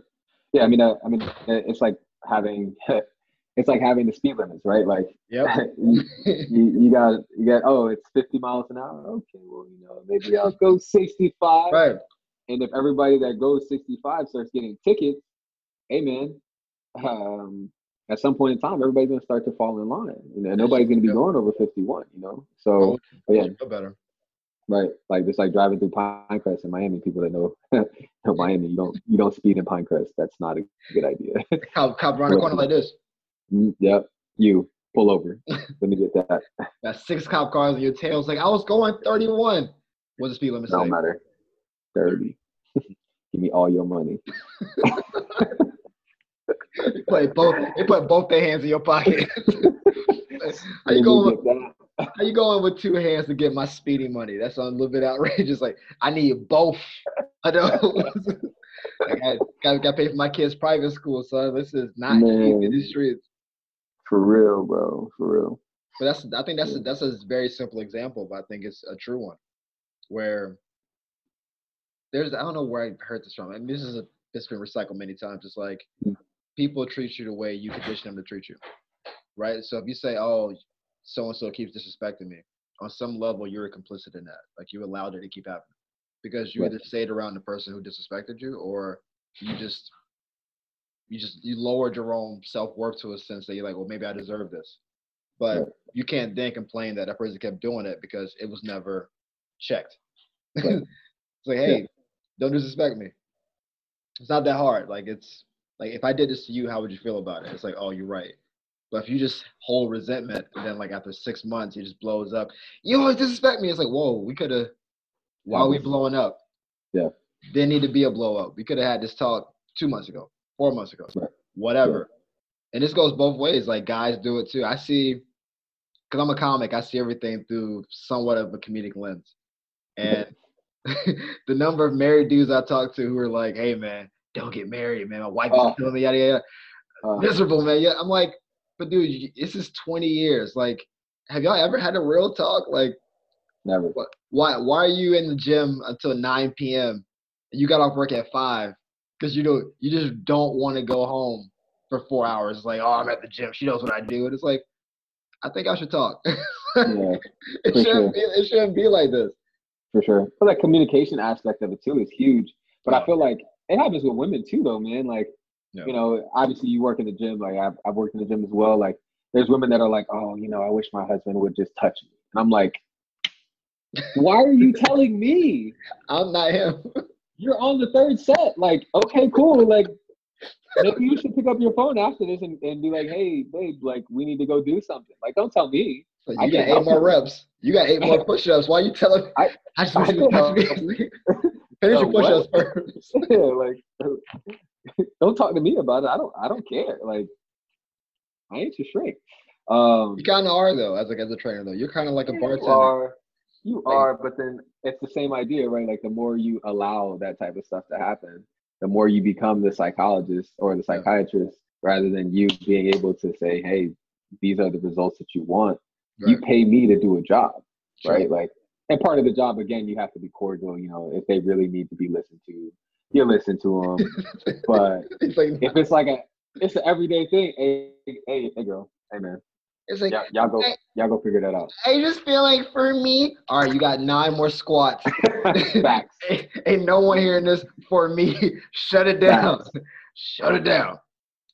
Yeah, I mean, uh, I mean, it's like having it's like having the speed limits, right? Like, yeah, you, you, you got you got oh, it's fifty miles an hour. Okay, well, you know, maybe I'll go sixty-five. Right. And if everybody that goes sixty-five starts getting tickets, hey man, um, at some point in time, everybody's gonna start to fall in line, and you know, nobody's gonna be going over fifty-one. You know, so but yeah, better. Right, like just like driving through Pinecrest in Miami. People that know, know Miami, you don't you don't speed in Pinecrest. That's not a good idea. Cop around the corner like this. Yep, you pull over. Let me get that. That's six cop cars in your tail. It's like I was going thirty-one. What's the speed limit? Don't matter. Thirty. Give me all your money. They put both. They put both their hands in your pocket. How you going? How you going with two hands to get my speeding money? That's a little bit outrageous. Like, I need both of those. Like, I got to pay for my kids' private school, son. This is not Man. Cheap in the streets. For real, bro. For real. But that's, I think that's, yeah. a, that's a very simple example, but I think it's a true one. Where there's, I don't know where I heard this from. I mean, this is a, it's been recycled many times. It's like, people treat you the way you condition them to treat you. Right? So if you say, oh, so-and-so keeps disrespecting me. On some level, you're complicit in that. Like, you allowed it to keep happening. Because you right. either stayed around the person who disrespected you, or you just, you just, you lowered your own self-worth to a sense that you're like, well, maybe I deserve this. But right. you can't then complain that that person kept doing it because it was never checked. Right. It's like, hey, yeah. don't disrespect me. It's not that hard. Like, it's, like, if I did this to you, how would you feel about it? It's like, oh, you're right. But if you just hold resentment, and then like after six months, it just blows up. You always disrespect me. It's like, whoa, we could have, why are we blowing up? Yeah. Didn't need to be a blow up. We could have had this talk two months ago, four months ago, right. whatever. Yeah. And this goes both ways. Like guys do it too. I see, because I'm a comic, I see everything through somewhat of a comedic lens. And the number of married dudes I talk to who are like, hey man, don't get married, man. My wife is oh. killing me, yada, yada. Uh, Miserable, man. Yeah, I'm like, but dude, this is twenty years. Like, have y'all ever had a real talk? Like, never. What, why? Why are you in the gym until nine p.m. and you got off work at five? Because you know you just don't want to go home for four hours. It's like, oh, I'm at the gym. She knows what I do. And it's like, I think I should talk. Yeah, it shouldn't sure. be. It shouldn't be like this. For sure. But that communication aspect of it too is huge. But yeah. I feel like it happens with women too, though, man. Like. You know, obviously you work in the gym. Like I've, I've worked in the gym as well. Like there's women that are like, oh, you know, I wish my husband would just touch me. And I'm like, why are you telling me? I'm not him. You're on the third set. Like, okay, cool. Like maybe you should pick up your phone after this and, and be like, hey, babe, like we need to go do something. Like don't tell me. So you I got eight more reps. You got eight more push-ups. Why are you telling me? I, I just wish I you touch me. Finish your push-ups first. Yeah, like. Don't talk to me about it. I don't. I don't care. Like, I ain't your shrink. Um, you kind of are though, as like as a trainer though. You're kind of like a bartender. You are. You are, but then it's the same idea, right? Like the more you allow that type of stuff to happen, the more you become the psychologist or the psychiatrist, rather than you being able to say, hey, these are the results that you want. Right. You pay me to do a job, sure. right? Like, and part of the job, again, you have to be cordial. You know, if they really need to be listened to, you listen to them. But it's like, if it's like a, it's an everyday thing. Hey, hey, hey girl, hey man. It's like, y'all, y'all go, I, y'all go figure that out. I just feel like for me, all right, you got nine more squats. Facts. Ain't, ain't no one hearing this for me. Shut it down. Facts. Shut it down.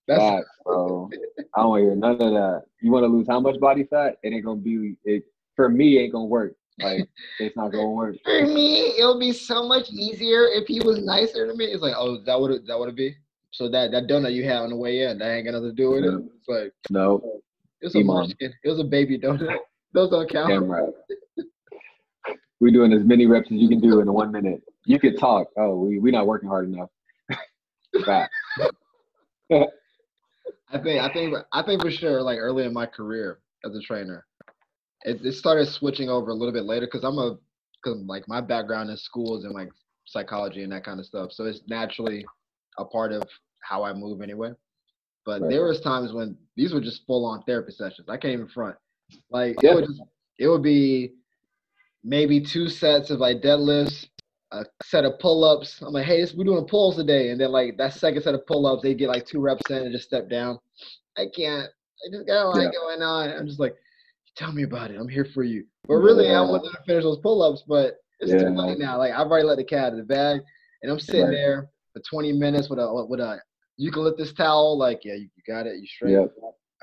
That's Facts, bro. I don't hear none of that. You want to lose how much body fat? It ain't gonna be it for me. Ain't gonna work. Like it's not gonna work. For me, it'll be so much easier if he was nicer to me. It's like, oh, that would that would be. So that that donut you had on the way in, that ain't got nothing to do with it. It's like no. It was a munchkin. It was a baby donut. Those don't count. Damn right. We're doing as many reps as you can do in one minute. You could talk. Oh, we we not working hard enough. Back. I think I think I think for sure. Like early in my career as a trainer, it, it started switching over a little bit later because I'm a because like my background in schools and like psychology and that kind of stuff. So it's naturally a part of how I move anyway. But right. there was times when these were just full-on therapy sessions. I can't even front. Like yeah. it would just, it would be maybe two sets of like deadlifts, a set of pull-ups. I'm like, hey, this, we're doing pull-ups today, and then like that second set of pull-ups, they get like two reps in and just step down. I can't. I just got a lot yeah. going on. I'm just like, tell me about it. I'm here for you. But really, yeah. I wanted to finish those pull-ups, but it's yeah. too late now. Like I've already let the cat out of the bag, and I'm sitting right. there for twenty minutes with a with a. eucalyptus towel, like, yeah, you got it, you straight. Yep.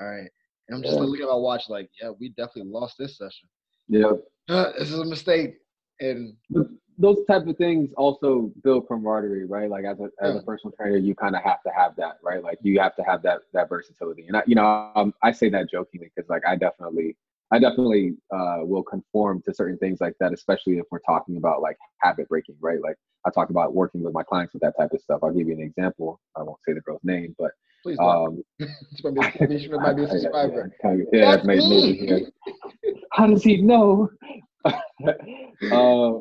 All right. And I'm just yeah. looking at my watch like, yeah, we definitely lost this session. Yeah. Uh, this is a mistake. And but those types of things also build camaraderie, right? Like as a as yeah. a personal trainer, you kind of have to have that, right? Like you have to have that that versatility. And I, you know, um, I say that jokingly because like I definitely I definitely uh, will conform to certain things like that, especially if we're talking about like habit breaking, right? Like I talk about working with my clients with that type of stuff. I'll give you an example. I won't say the girl's name, but please um, don't. It's might be a subscriber. Yeah, yeah, yeah, that's me. Yeah. How does he know? uh, don't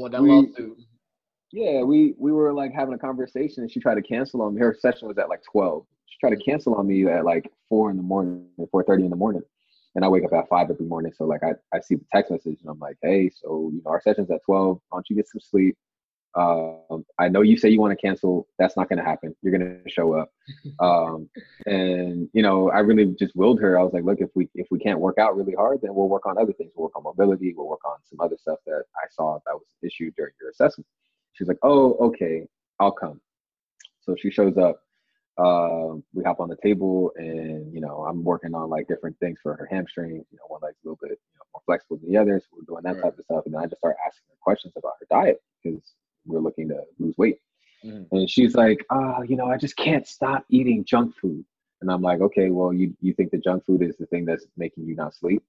want that we, lawsuit. Yeah, we we were like having a conversation, and she tried to cancel on me. Her session was at like twelve. She tried to cancel on me at like four in the morning, four thirty in the morning. And I wake up at five every morning. So like I, I see the text message and I'm like, hey, so you know our session's at twelve. Why don't you get some sleep? Um, I know you say you want to cancel. That's not going to happen. You're going to show up. Um, and you know, I really just willed her. I was like, look, if we, if we can't work out really hard, then we'll work on other things. We'll work on mobility. We'll work on some other stuff that I saw that was an issue during your assessment. She's like, oh, okay, I'll come. So she shows up. Um, we hop on the table and, you know, I'm working on like different things for her hamstrings. You know, one leg's a little bit you know, more flexible than the other. So we're doing that right. type of stuff. And then I just start asking her questions about her diet because we're looking to lose weight. Mm. And she's like, oh, you know, I just can't stop eating junk food. And I'm like, okay, well, you, you think the junk food is the thing that's making you not sleep?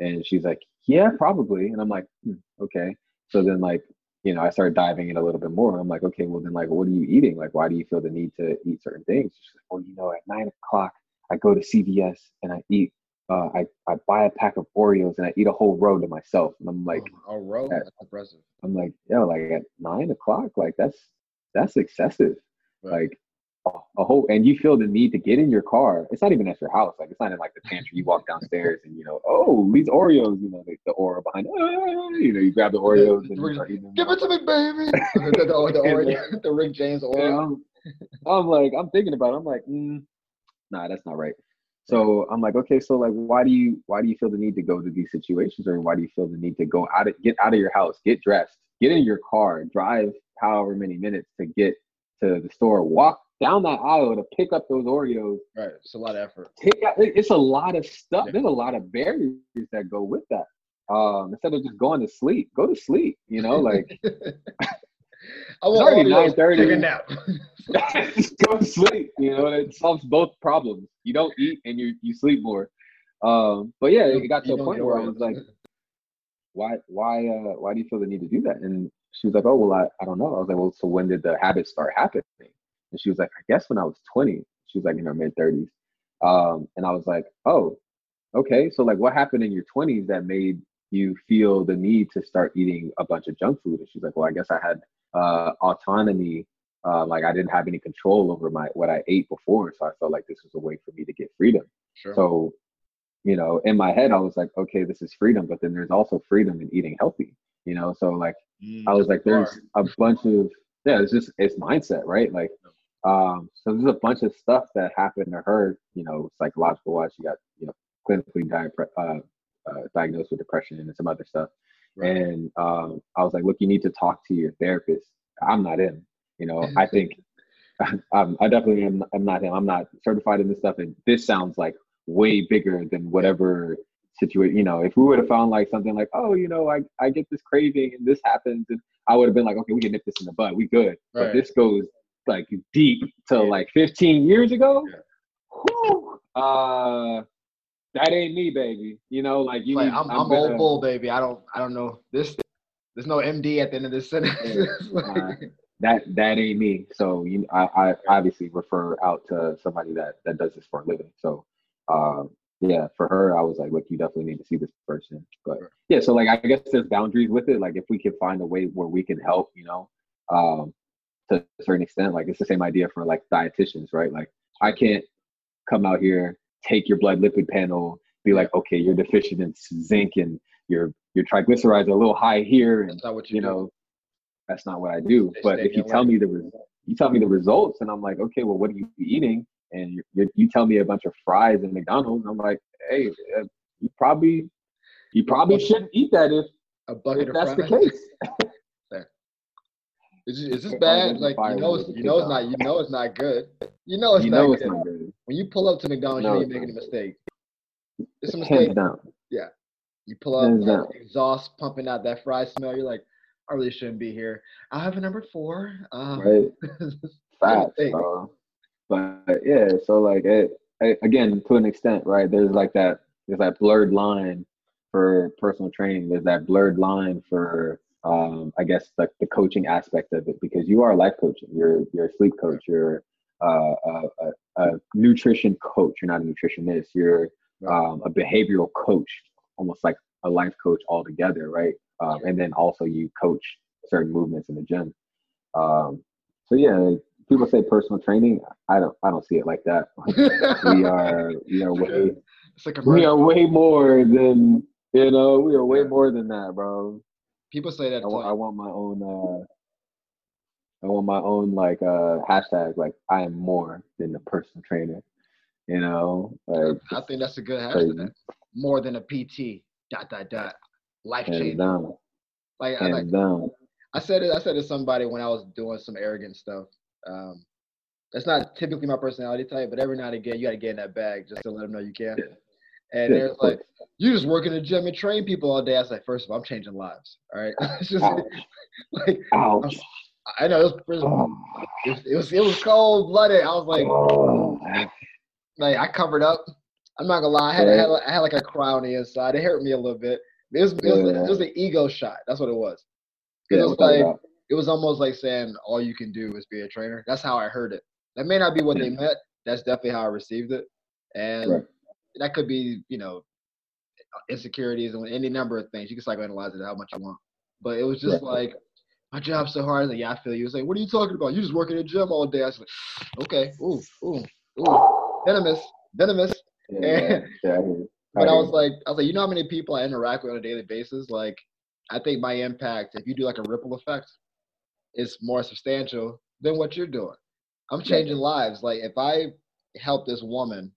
And she's like, yeah, probably. And I'm like, hmm, okay. So then like, you know, I started diving in a little bit more. I'm like, okay, well then like, what are you eating? Like, why do you feel the need to eat certain things? She's like, well, you know, at nine o'clock, I go to C V S and I eat, uh, I, I buy a pack of Oreos and I eat a whole row to myself. And I'm like, oh, a row? That's impressive. I'm like, yeah, like at nine o'clock, like that's, that's excessive. Right. Like a, a whole, and you feel the need to get in your car. It's not even at your house. Like it's not in like the pantry. You walk downstairs and you know, oh, these Oreos, you know, the, the aura behind, ah, you know, you grab the Oreos. And you start eating them. Give it to me, baby. the, the, the, Oreo, the Rick James Oreo. I'm, I'm like, I'm thinking about it. I'm like, mm, nah, that's not right. So I'm like, okay, so like, why do you, why do you feel the need to go to these situations? Or why do you feel the need to go out, of, get out of your house, get dressed, get in your car, drive however many minutes to get to the store, walk down that aisle to pick up those Oreos. Right. It's a lot of effort. It's a lot of stuff. There's a lot of barriers that go with that. Um, instead of just going to sleep, go to sleep, you know, like I want Oreos, take a nap. Just go to sleep, you know, and it solves both problems. You don't eat and you you sleep more. Um, but yeah, it got to a point where I was like, why why uh, why do you feel the need to do that? And she was like, oh, well, I, I don't know. I was like, well, so when did the habits start happening? And she was like, I guess when I was twenty. She was like in her mid-thirties. Um, and I was like, oh, okay. So like what happened in your twenties that made you feel the need to start eating a bunch of junk food. And she's like, well, I guess I had uh, autonomy. Uh, like I didn't have any control over my, what I ate before. So I felt like this was a way for me to get freedom. Sure. So, you know, in my head, I was like, okay, this is freedom. But then there's also freedom in eating healthy, you know? So like, mm, I was like, there's a bunch of, yeah, it's just, it's mindset, right? Like, um, so there's a bunch of stuff that happened to her, you know, psychological wise, she got, you know, clinically di- uh, uh, diagnosed with depression and some other stuff. Right. And um, I was like, look, you need to talk to your therapist. I'm not in. You know, I think um, I definitely am. I'm not him. I'm not certified in this stuff. And this sounds like way bigger than whatever situation, you know, if we would have found like something like, oh, you know, I, I get this craving and this happens. And I would have been like, okay, we can nip this in the bud. We good. Right. But this goes like deep to yeah. like fifteen years ago. Yeah. Whew, uh, that ain't me, baby. You know, like you, like, need, I'm, I'm, I'm gonna, old bull, baby. I don't, I don't know this. There's no M D at the end of this sentence. Yeah. uh, That that ain't me. So you, I, I obviously refer out to somebody that, that does this for a living. So um, yeah, for her, I was like, look, you definitely need to see this person. But yeah, so like I guess there's boundaries with it. Like if we can find a way where we can help, you know, um, to a certain extent. Like it's the same idea for like dietitians, right? Like I can't come out here, take your blood lipid panel, be like, okay, you're deficient in zinc and your your triglycerides are a little high here, and that's not what you, you know. Do. That's not what I do. But if you tell me the re- you tell me the results, and I'm like, okay, well, what are you eating? And you you, you tell me a bunch of fries and McDonald's, and I'm like, hey, uh, you probably you probably shouldn't eat that if, a bucket if that's of fries. The case. is, is this bad? Like you know, it's, you know it's not you know it's not good. You know it's, you know not, it's good. not good. When you pull up to McDonald's, no, you ain't making a mistake. It's a mistake. Yeah, you pull up, exhaust pumping out that fry smell. You're like, I really shouldn't be here. I'll have a number four. Um, right. Facts, uh, but yeah, so like it, it, again, to an extent, right? There's like that, there's that blurred line for personal training. There's that blurred line for, um, I guess, like the coaching aspect of it, because you are life coaching. You're you're a sleep coach. You're uh, a, a, a nutrition coach. You're not a nutritionist. You're um, a behavioral coach, almost like a life coach altogether, right? Um, and then also you coach certain movements in the gym. Um, so yeah, people say personal training. I don't, I don't see it like that. we are, you know, way, like we are way more than, you know, we are way more than that, bro. People say that. I, I want my own, uh, I want my own like uh, hashtag, like I am more than the personal trainer, you know? Like, I think that's a good hashtag. Crazy. More than a P T, dot, dot, dot. Life changing. Like, I, like I said it I said it to somebody when I was doing some arrogant stuff. Um that's not typically my personality type, but every now and again you gotta get in that bag just to let them know you can. Yeah. And yeah. They're like, you just work in the gym and train people all day. I was like, first of all, I'm changing lives. All right. It's just Ouch. like Ouch. I know it was, it was it was it was cold blooded. I was like oh. like I covered up. I'm not gonna lie, I had, I had I had like a cry on the inside. It hurt me a little bit. It was, it, was, it was an ego shot. That's what it was. Yeah, it was like about. It was almost like saying all you can do is be a trainer. That's how I heard it. That may not be what they meant. That's definitely how I received it, and right. that could be, you know, insecurities and any number of things. You can psychoanalyze it how much you want, but it was just right. like my job's so hard. I was like, yeah, I feel you. It's like, what are you talking about? You just work in the gym all day. I was like, okay, ooh, ooh, ooh, venomous, venomous. Yeah, and, yeah, I mean. But I was like, I was like, you know how many people I interact with on a daily basis? Like, I think my impact, if you do like a ripple effect, is more substantial than what you're doing. I'm changing yeah. lives. Like, if I help this woman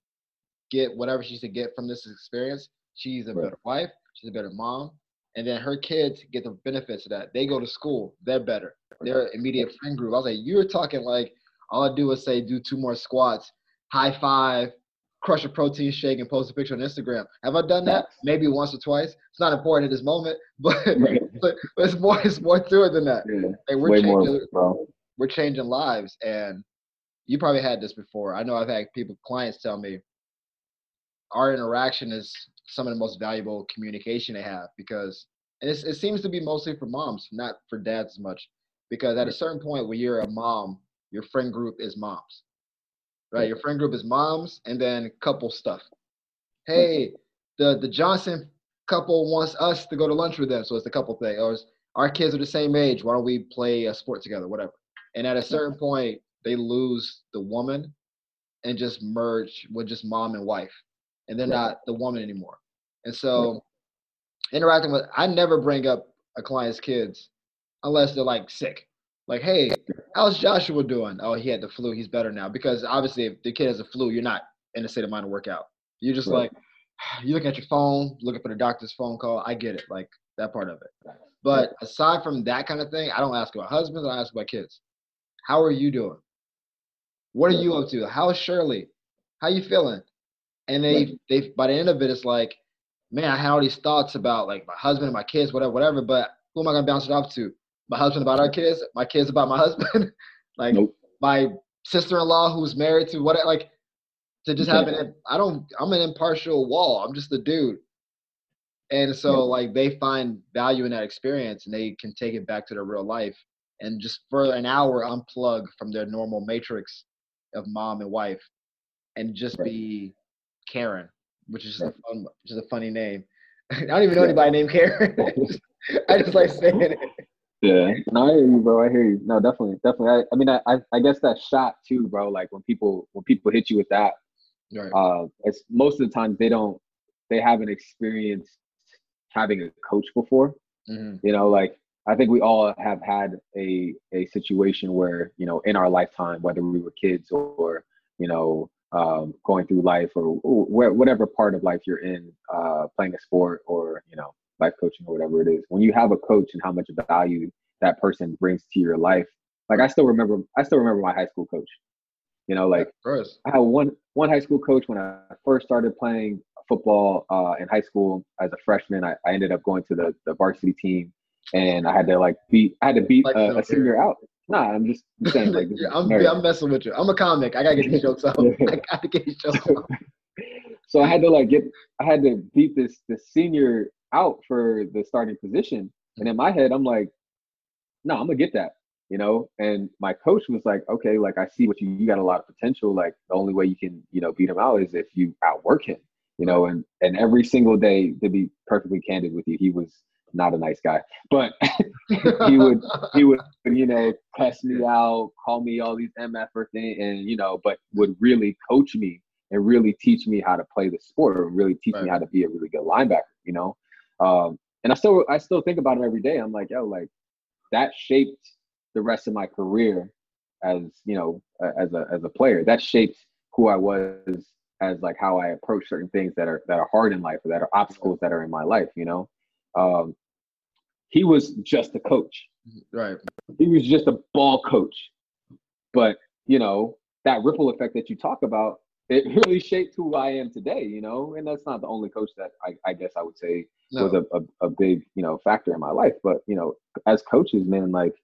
get whatever she should get from this experience, she's a right. better wife, she's a better mom, and then her kids get the benefits of that. They go to school, they're better. They're immediate friend group. I was like, you're talking like, all I do is say, do two more squats, high five, crush a protein shake and post a picture on Instagram. Have I done that? Maybe once or twice. It's not important at this moment, but, right. but it's more it's more to it than that. Yeah. Like we're Way changing more, we're changing lives, and you probably had this before. I know I've had people, clients tell me our interaction is some of the most valuable communication they have, because and it's, it seems to be mostly for moms, not for dads as much, because at a certain point when you're a mom, your friend group is moms. Right, your friend group is moms, and then couple stuff. Hey, the the Johnson couple wants us to go to lunch with them, so it's the couple thing. Or it's, our kids are the same age, why don't we play a sport together, whatever. And at a certain point, they lose the woman and just merge with just mom and wife. And they're not the woman anymore. And so interacting with – I never bring up a client's kids unless they're, like, sick. Like, hey, how's Joshua doing? Oh, he had the flu. He's better now. Because obviously if the kid has a flu, you're not in a state of mind to work out. You're just right. like – you look at your phone, looking for the doctor's phone call. I get it, like, that part of it. But aside from that kind of thing, I don't ask about husbands. I ask about kids. How are you doing? What are you up to? How's Shirley? How you feeling? And they, they, by the end of it, it's like, man, I had all these thoughts about like my husband and my kids, whatever, whatever. But who am I gonna bounce it off to? My husband about our kids, my kids about my husband, like nope. my sister-in-law who's married to what? Like to just have an, I don't, I'm an impartial wall. I'm just a dude. And so yeah. like they find value in that experience and they can take it back to their real life and just for an hour unplug from their normal matrix of mom and wife and just right. be Karen, which is just right. a fun, which is a funny name. I don't even know anybody named Karen. I just like saying it. Yeah. No, I hear you, bro. I hear you. No, definitely. Definitely. I, I mean, I, I guess that shot too, bro. Like when people, when people hit you with that, right. uh, it's most of the times they don't, they haven't experienced having a coach before, mm-hmm. you know, like, I think we all have had a, a situation where, you know, in our lifetime, whether we were kids or, or you know, um, going through life or, or whatever part of life you're in, uh, playing a sport or, you know, life coaching or whatever it is, when you have a coach and how much value that person brings to your life. Like, I still remember, I still remember my high school coach, you know, like I had one, one high school coach when I first started playing football uh, in high school as a freshman. I, I ended up going to the, the varsity team. And I had to like beat, I had to beat like uh, a senior out. Nah, I'm just saying like, yeah, I'm, yeah, I'm messing with you. I'm a comic. I gotta get these jokes out. I gotta get these jokes out. So I had to like get, I had to beat this, this senior out for the starting position. And in my head, I'm like, no, nah, I'm gonna get that, you know? And my coach was like, okay, like I see what you, you got a lot of potential. Like the only way you can, you know, beat him out is if you outwork him, you know? And, and every single day, to be perfectly candid with you, he was not a nice guy, but he would, he would, you know, cuss me out, call me all these M F-er things, and, you know, but would really coach me and really teach me how to play the sport or really teach right. me how to be a really good linebacker, you know? Um, and I still, I still think about it every day. I'm like, yo, like that shaped the rest of my career as, you know, as a, as a player. That shaped who I was as like how I approach certain things that are, that are hard in life or that are obstacles that are in my life, you know? Um, He was just a coach. Right. He was just a ball coach. But, you know, that ripple effect that you talk about, it really shaped who I am today, you know? And that's not the only coach that I, I guess I would say no. was a, a, a big, you know, factor in my life. But, you know, as coaches, man, like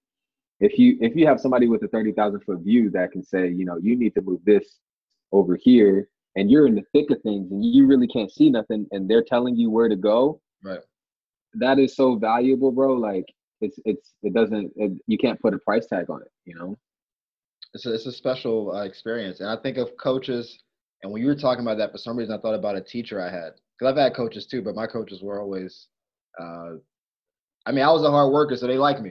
if you if you have somebody with a thirty thousand foot view that can say, you know, you need to move this over here and you're in the thick of things and you really can't see nothing and they're telling you where to go. Right. That is so valuable, bro. Like it's, it's, it doesn't, it, you can't put a price tag on it, you know? It's a, it's a special uh, experience. And I think of coaches, and when you were talking about that, for some reason, I thought about a teacher I had, because I've had coaches too, but my coaches were always, uh, I mean, I was a hard worker, so they liked me.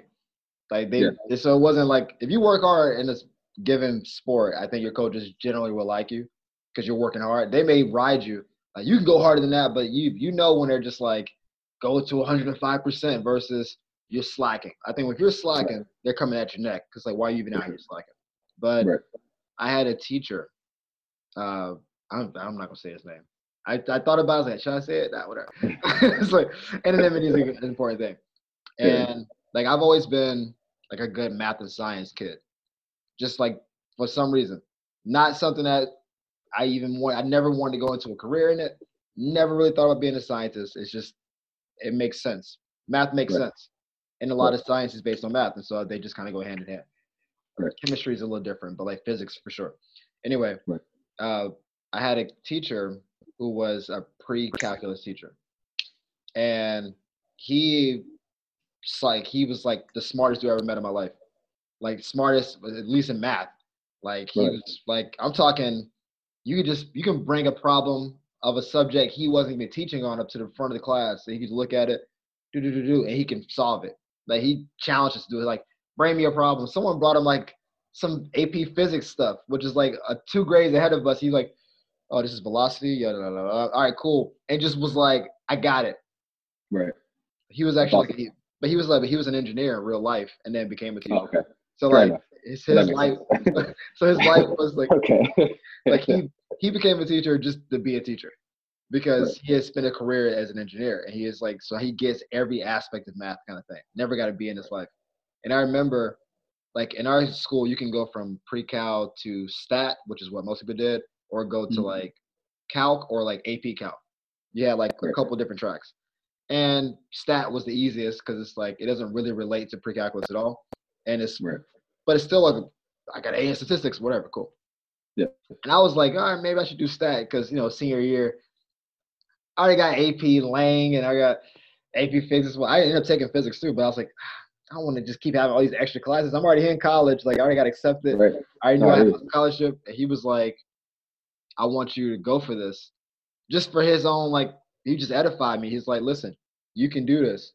Like they, yeah. so it wasn't like, if you work hard in this given sport, I think your coaches generally will like you because you're working hard. They may ride you. Like, you can go harder than that, but you, you know, when they're just like, go to one hundred five percent versus you're slacking. I think when you're slacking, right. they're coming at your neck because, like, why are you even out here slacking? But right. I had a teacher. Uh, I'm, I'm not going to say his name. I, I thought about it. I was like, should I say it? Nah, whatever. It's like, anonymity is an important thing. And, yeah. like, I've always been, like, a good math and science kid. Just, like, for some reason. Not something that I even want. I never wanted to go into a career in it. Never really thought about being a scientist. It's just. It makes sense. Math makes right. sense. And a lot right. of science is based on math. And so they just kind of go hand in hand. Right. Chemistry is a little different, but like physics for sure. Anyway, right. uh, I had a teacher who was a pre-calculus teacher. And he, like, he was like the smartest dude I ever met in my life. Like smartest, at least in math. Like he right. was like, I'm talking, you could just, you can bring a problem of a subject he wasn't even teaching on up to the front of the class. So he could look at it, do, do, do, do, and he can solve it. Like, he challenged us to do it. Like, bring me a problem. Someone brought him, like, some A P physics stuff, which is, like, a two grades ahead of us. He's like, oh, this is velocity. Yeah, blah, blah, blah. All right, cool. And just was like, I got it. Right. He was actually, awesome. he, but he was like, he was an engineer in real life and then became a teacher. Oh, okay. So, Fair like, his, his life, so his life was, like, okay. like he, he became a teacher just to be a teacher because right. he has spent a career as an engineer. And he is, like, so he gets every aspect of math kind of thing. Never got a B in his life. And I remember, like, in our school, you can go from pre-cal to stat, which is what most people did, or go to, mm-hmm. like, calc or, like, A P calc. You had, like, a couple different tracks. And stat was the easiest because it's, like, it doesn't really relate to pre-calculus at all. And it's right. – but it's still, like, I got an A in statistics, whatever, cool. Yeah. And I was like, all right, maybe I should do stat because, you know, senior year, I already got A P Lang and I got A P physics. Well, I ended up taking physics too, but I was like, I don't want to just keep having all these extra classes. I'm already in college. Like, I already got accepted. Right. I already knew no, I had a scholarship. And he was like, I want you to go for this. Just for his own, like, he just edified me. He's like, listen, you can do this.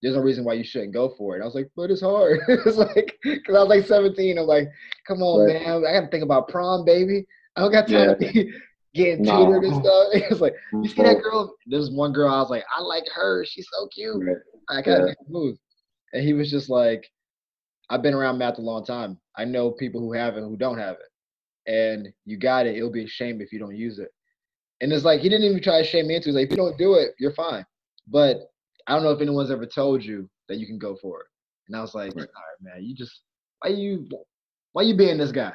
There's no reason why you shouldn't go for it. I was like, but it's hard. It's like, because I was like seventeen. I'm like, come on, right. man. I got to think about prom, baby. I don't got time yeah. to be getting nah. tutored and stuff. It was like, you see that girl? There's one girl I was like, I like her. She's so cute. Right. I got to yeah. make a move. And he was just like, I've been around math a long time. I know people who have it and who don't have it. And you got it. It'll be a shame if you don't use it. And it's like, he didn't even try to shame me into it. He's like, if you don't do it, you're fine. But I don't know if anyone's ever told you that you can go for it. And I was like, right. all right, man, you just, why you, why you being this guy?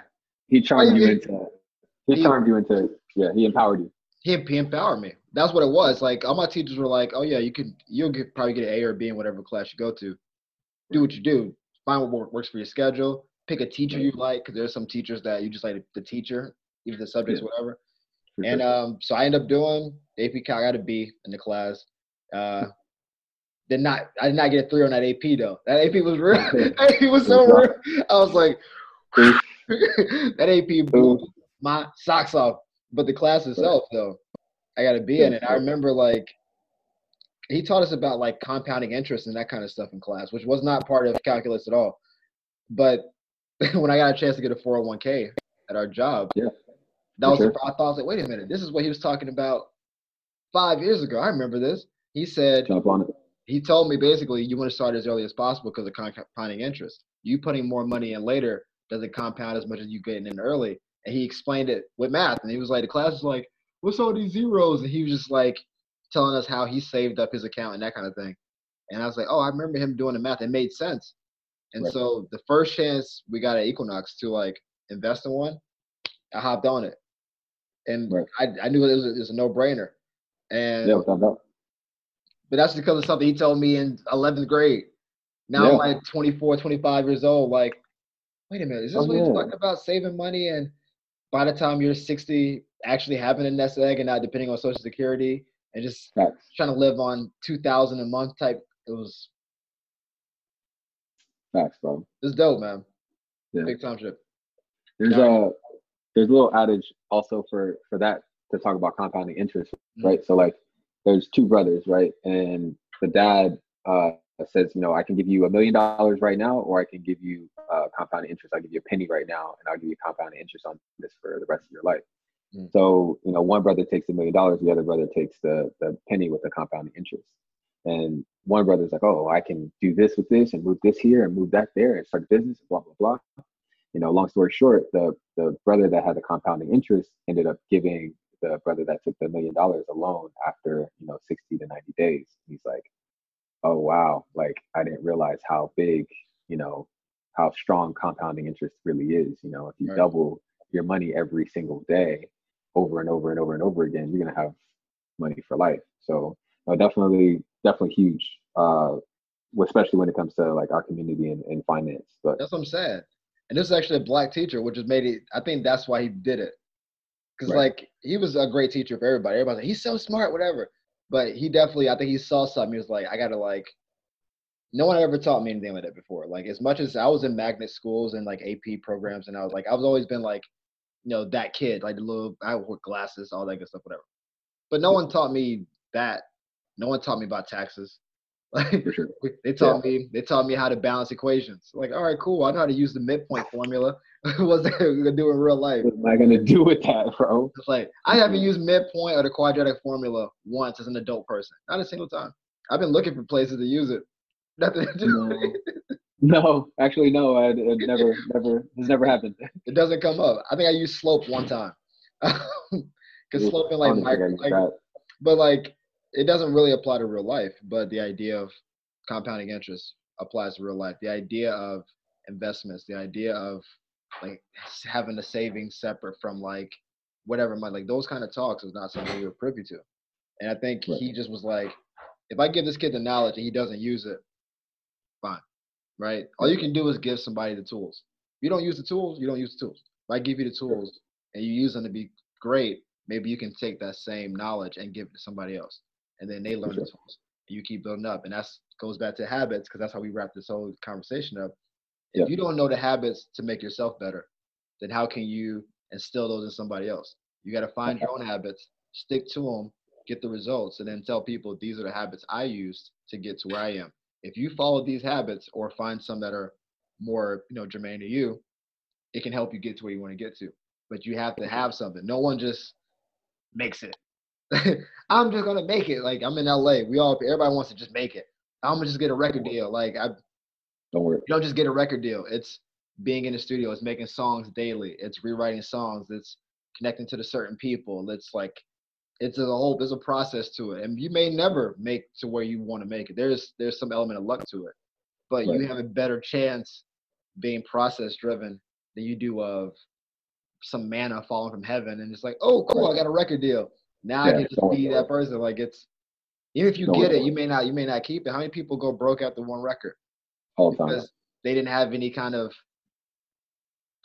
He charmed you, you into it. He, he charmed you into it. Yeah, he empowered you. He, he empowered me. That's what it was. Like, all my teachers were like, oh, yeah, you can, you'll get, probably get an A or a B in whatever class you go to. Do what you do. Find what works for your schedule. Pick a teacher you like, because there's some teachers that you just like the teacher, either the subjects, yeah. whatever. For and sure. um, so I ended up doing A P Calc. I got a B in the class. Uh, did not I did not get a three on that A P though. That A P was real. That A P was so real. I was like, that A P blew my socks off. But the class itself though, I got a B in it. I remember like. He taught us about like compounding interest and that kind of stuff in class, which was not part of calculus at all. But when I got a chance to get a four oh one k at our job, yeah, that was sure. the, I thought I was like, wait a minute, this is what he was talking about five years ago. I remember this. He said, Jump on it. He told me basically, you want to start as early as possible because of compounding interest. You putting more money in later doesn't compound as much as you getting in early. And he explained it with math, and he was like, the class was like, what's all these zeros? And he was just like. Telling us how he saved up his account and that kind of thing. And I was like, oh, I remember him doing the math. It made sense. And right. so the first chance we got at Equinox to, like, invest in one, I hopped on it. And right. I, I knew it was, a, it was a no-brainer. And yeah, without doubt. But that's because of something he told me in eleventh grade. Now yeah. I'm, like, twenty-four, twenty-five years old. Like, wait a minute. Is this oh, what yeah. he's talking about, saving money? And by the time you're sixty, actually having a nest egg and not depending on Social Security – and just Facts. Trying to live on two thousand dollars a month type. It was Facts, bro. It's dope, man. Yeah. Big time shit. There's a there's a little adage also for, for that to talk about compounding interest, mm-hmm. right? So like there's two brothers, right? And the dad uh, says, you know, I can give you a million dollars right now, or I can give you uh, compounding interest. I'll give you a penny right now, and I'll give you compounding interest on this for the rest of your life. So, you know, one brother takes a million dollars, the other brother takes the, the penny with the compounding interest. And one brother's like, oh, I can do this with this and move this here and move that there and start a business, blah, blah, blah. You know, long story short, the, the brother that had the compounding interest ended up giving the brother that took the million dollars a loan after, you know, sixty to ninety days. He's like, oh, wow, like I didn't realize how big, you know, how strong compounding interest really is. You know, if you right. double your money every single day, over and over and over and over again, you're gonna have money for life. So no, definitely, definitely huge, uh, especially when it comes to like our community and, and finance. But that's what I'm saying. And this is actually a black teacher, which has made it. I think that's why he did it, because right. like he was a great teacher for everybody. Everybody's like, he's so smart, whatever. But he definitely, I think he saw something. He was like, I gotta like. No one had ever taught me anything like that before. Like as much as I was in magnet schools and like A P programs, and I was like, I've always been like. You know, that kid, like the little, I wore glasses, all that good stuff, whatever. But no one taught me that. No one taught me about taxes. Like, for sure. They taught yeah. me, they taught me how to balance equations. Like, all right, cool. I know how to use the midpoint formula. What's that gonna do in real life? What am I gonna do with that, bro? It's like I haven't used midpoint or the quadratic formula once as an adult person. Not a single time. I've been looking for places to use it. Nothing to do. No, with it. no actually, no. I it never, never. It's never happened. It doesn't come up. I think I used slope one time. Because slope in like micro, like, but like. It doesn't really apply to real life, but the idea of compounding interest applies to real life. The idea of investments, the idea of like having a savings separate from like whatever money, like those kind of talks is not something we were privy to. And I think right. he just was like, if I give this kid the knowledge and he doesn't use it, fine, right? All you can do is give somebody the tools. If you don't use the tools, you don't use the tools. If I give you the tools and you use them to be great, maybe you can take that same knowledge and give it to somebody else. And then they learn sure. the tools. You keep building up. And that goes back to habits, because that's how we wrap this whole conversation up. If yep. you don't know the habits to make yourself better, then how can you instill those in somebody else? You got to find your own habits, stick to them, get the results, and then tell people these are the habits I used to get to where I am. If you follow these habits or find some that are more, you know, germane to you, it can help you get to where you want to get to. But you have to have something. No one just makes it. I'm just gonna make it. Like, I'm in L A. We all, everybody wants to just make it. I'm gonna just get a record deal. Like, I don't worry. You don't just get a record deal. It's being in the studio. It's making songs daily. It's rewriting songs. It's connecting to the certain people. It's like, it's a whole. There's a process to it, and you may never make to where you want to make it. There's there's some element of luck to it, but right. you have a better chance being process driven than you do of some manna falling from heaven and it's like, oh cool, I got a record deal. Now yeah, I get to be that person. Like, it's, even if you get it, you may not, you may not keep it. How many people go broke after one record? All the time. Because they didn't have any kind of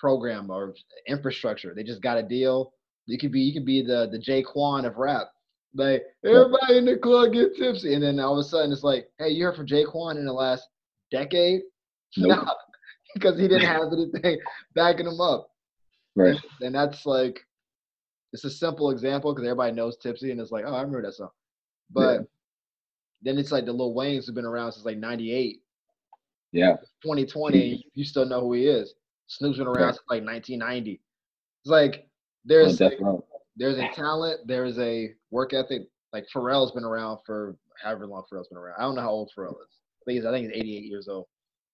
program or infrastructure. They just got a deal. You could be, you could be the the Jay Quan of rap. Like, everybody in the club get tipsy, and then all of a sudden it's like, hey, you heard from Jay Quan in the last decade? Nope. No, because he didn't have anything backing him up. Right. And, and that's like. It's a simple example because everybody knows Tipsy and it's like, oh, I remember that song. But yeah. then it's like the Lil Wayne's have been around since like ninety-eight. Yeah. twenty twenty, you still know who he is. Snoop's been around yeah. since like nineteen ninety. It's like there's a, there's a talent, there's a work ethic. Like Pharrell's been around for however long Pharrell's been around. I don't know how old Pharrell is. I think he's, I think he's eighty-eight years old.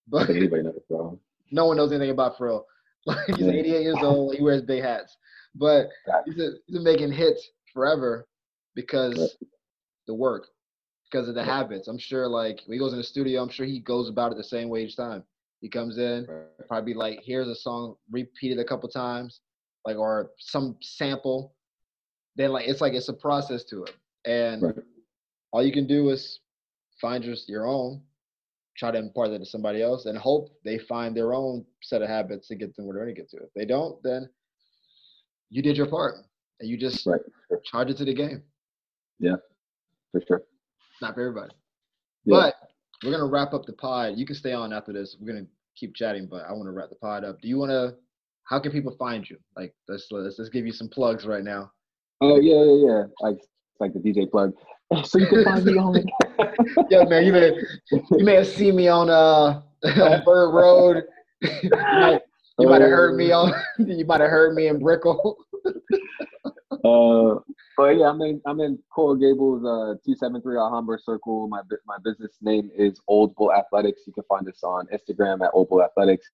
But I think anybody knows Pharrell. No one knows anything about Pharrell. Like, he's yeah. eighty-eight years old. He wears big hats. But he's been making hits forever because right. the work, because of the right. habits. I'm sure, like, when he goes in the studio, I'm sure he goes about it the same way each time. He comes in, right. probably like, here's a song repeated a couple times, like, or some sample. Then, like, it's like it's a process to it. And right. all you can do is find just your own, try to impart that to somebody else, and hope they find their own set of habits to get them where they're going to get to. If they don't, then you did your part, and you just right, sure. charge it to the game. Yeah, for sure. Not for everybody. Yeah. But we're going to wrap up the pod. You can stay on after this. We're going to keep chatting, but I want to wrap the pod up. Do you want to – how can people find you? Like, let's, let's, let's give you some plugs right now. Oh, yeah, yeah, yeah. Like, like the D J plug. So you can find me on – yeah, man, you may, you may have seen me on, uh, on Bird Road. Like, you might have heard me on. You might have heard me in Brickell. uh, but yeah, I'm in. I'm in Coral Gables, uh, two seven three Alhambra Circle. My my business name is Old Bull Athletics. You can find us on Instagram at Old Bull Athletics,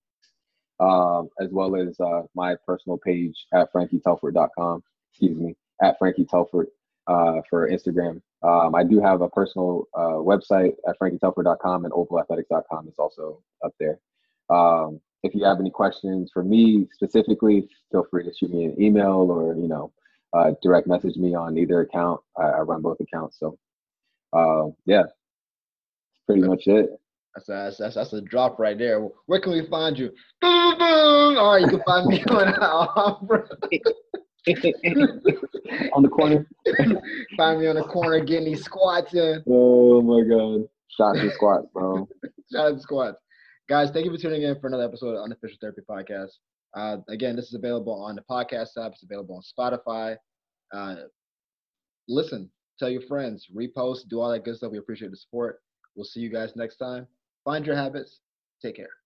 uh, as well as uh, my personal page at frankie telford dot com. Excuse me, at Frankie Telford uh, for Instagram. Um, I do have a personal uh, website at frankie telford dot com, and old bull athletics dot com is also up there. Um, If you have any questions for me specifically, feel free to shoot me an email or, you know, uh, direct message me on either account. I, I run both accounts. So, uh, yeah, that's pretty much it. That's a, that's, that's, that's a drop right there. Where can we find you? Boom, boom. All right, you can find me on Alhambra. On the corner. Find me on the corner getting these squats in. Oh, my God. Shots and squats, bro. Shots and squats. Guys, thank you for tuning in for another episode of Unofficial Therapy Podcast. Uh, again, this is available on the podcast app. It's available on Spotify, uh, listen, tell your friends, repost, do all that good stuff. We appreciate the support. We'll see you guys next time. Find your habits. Take care.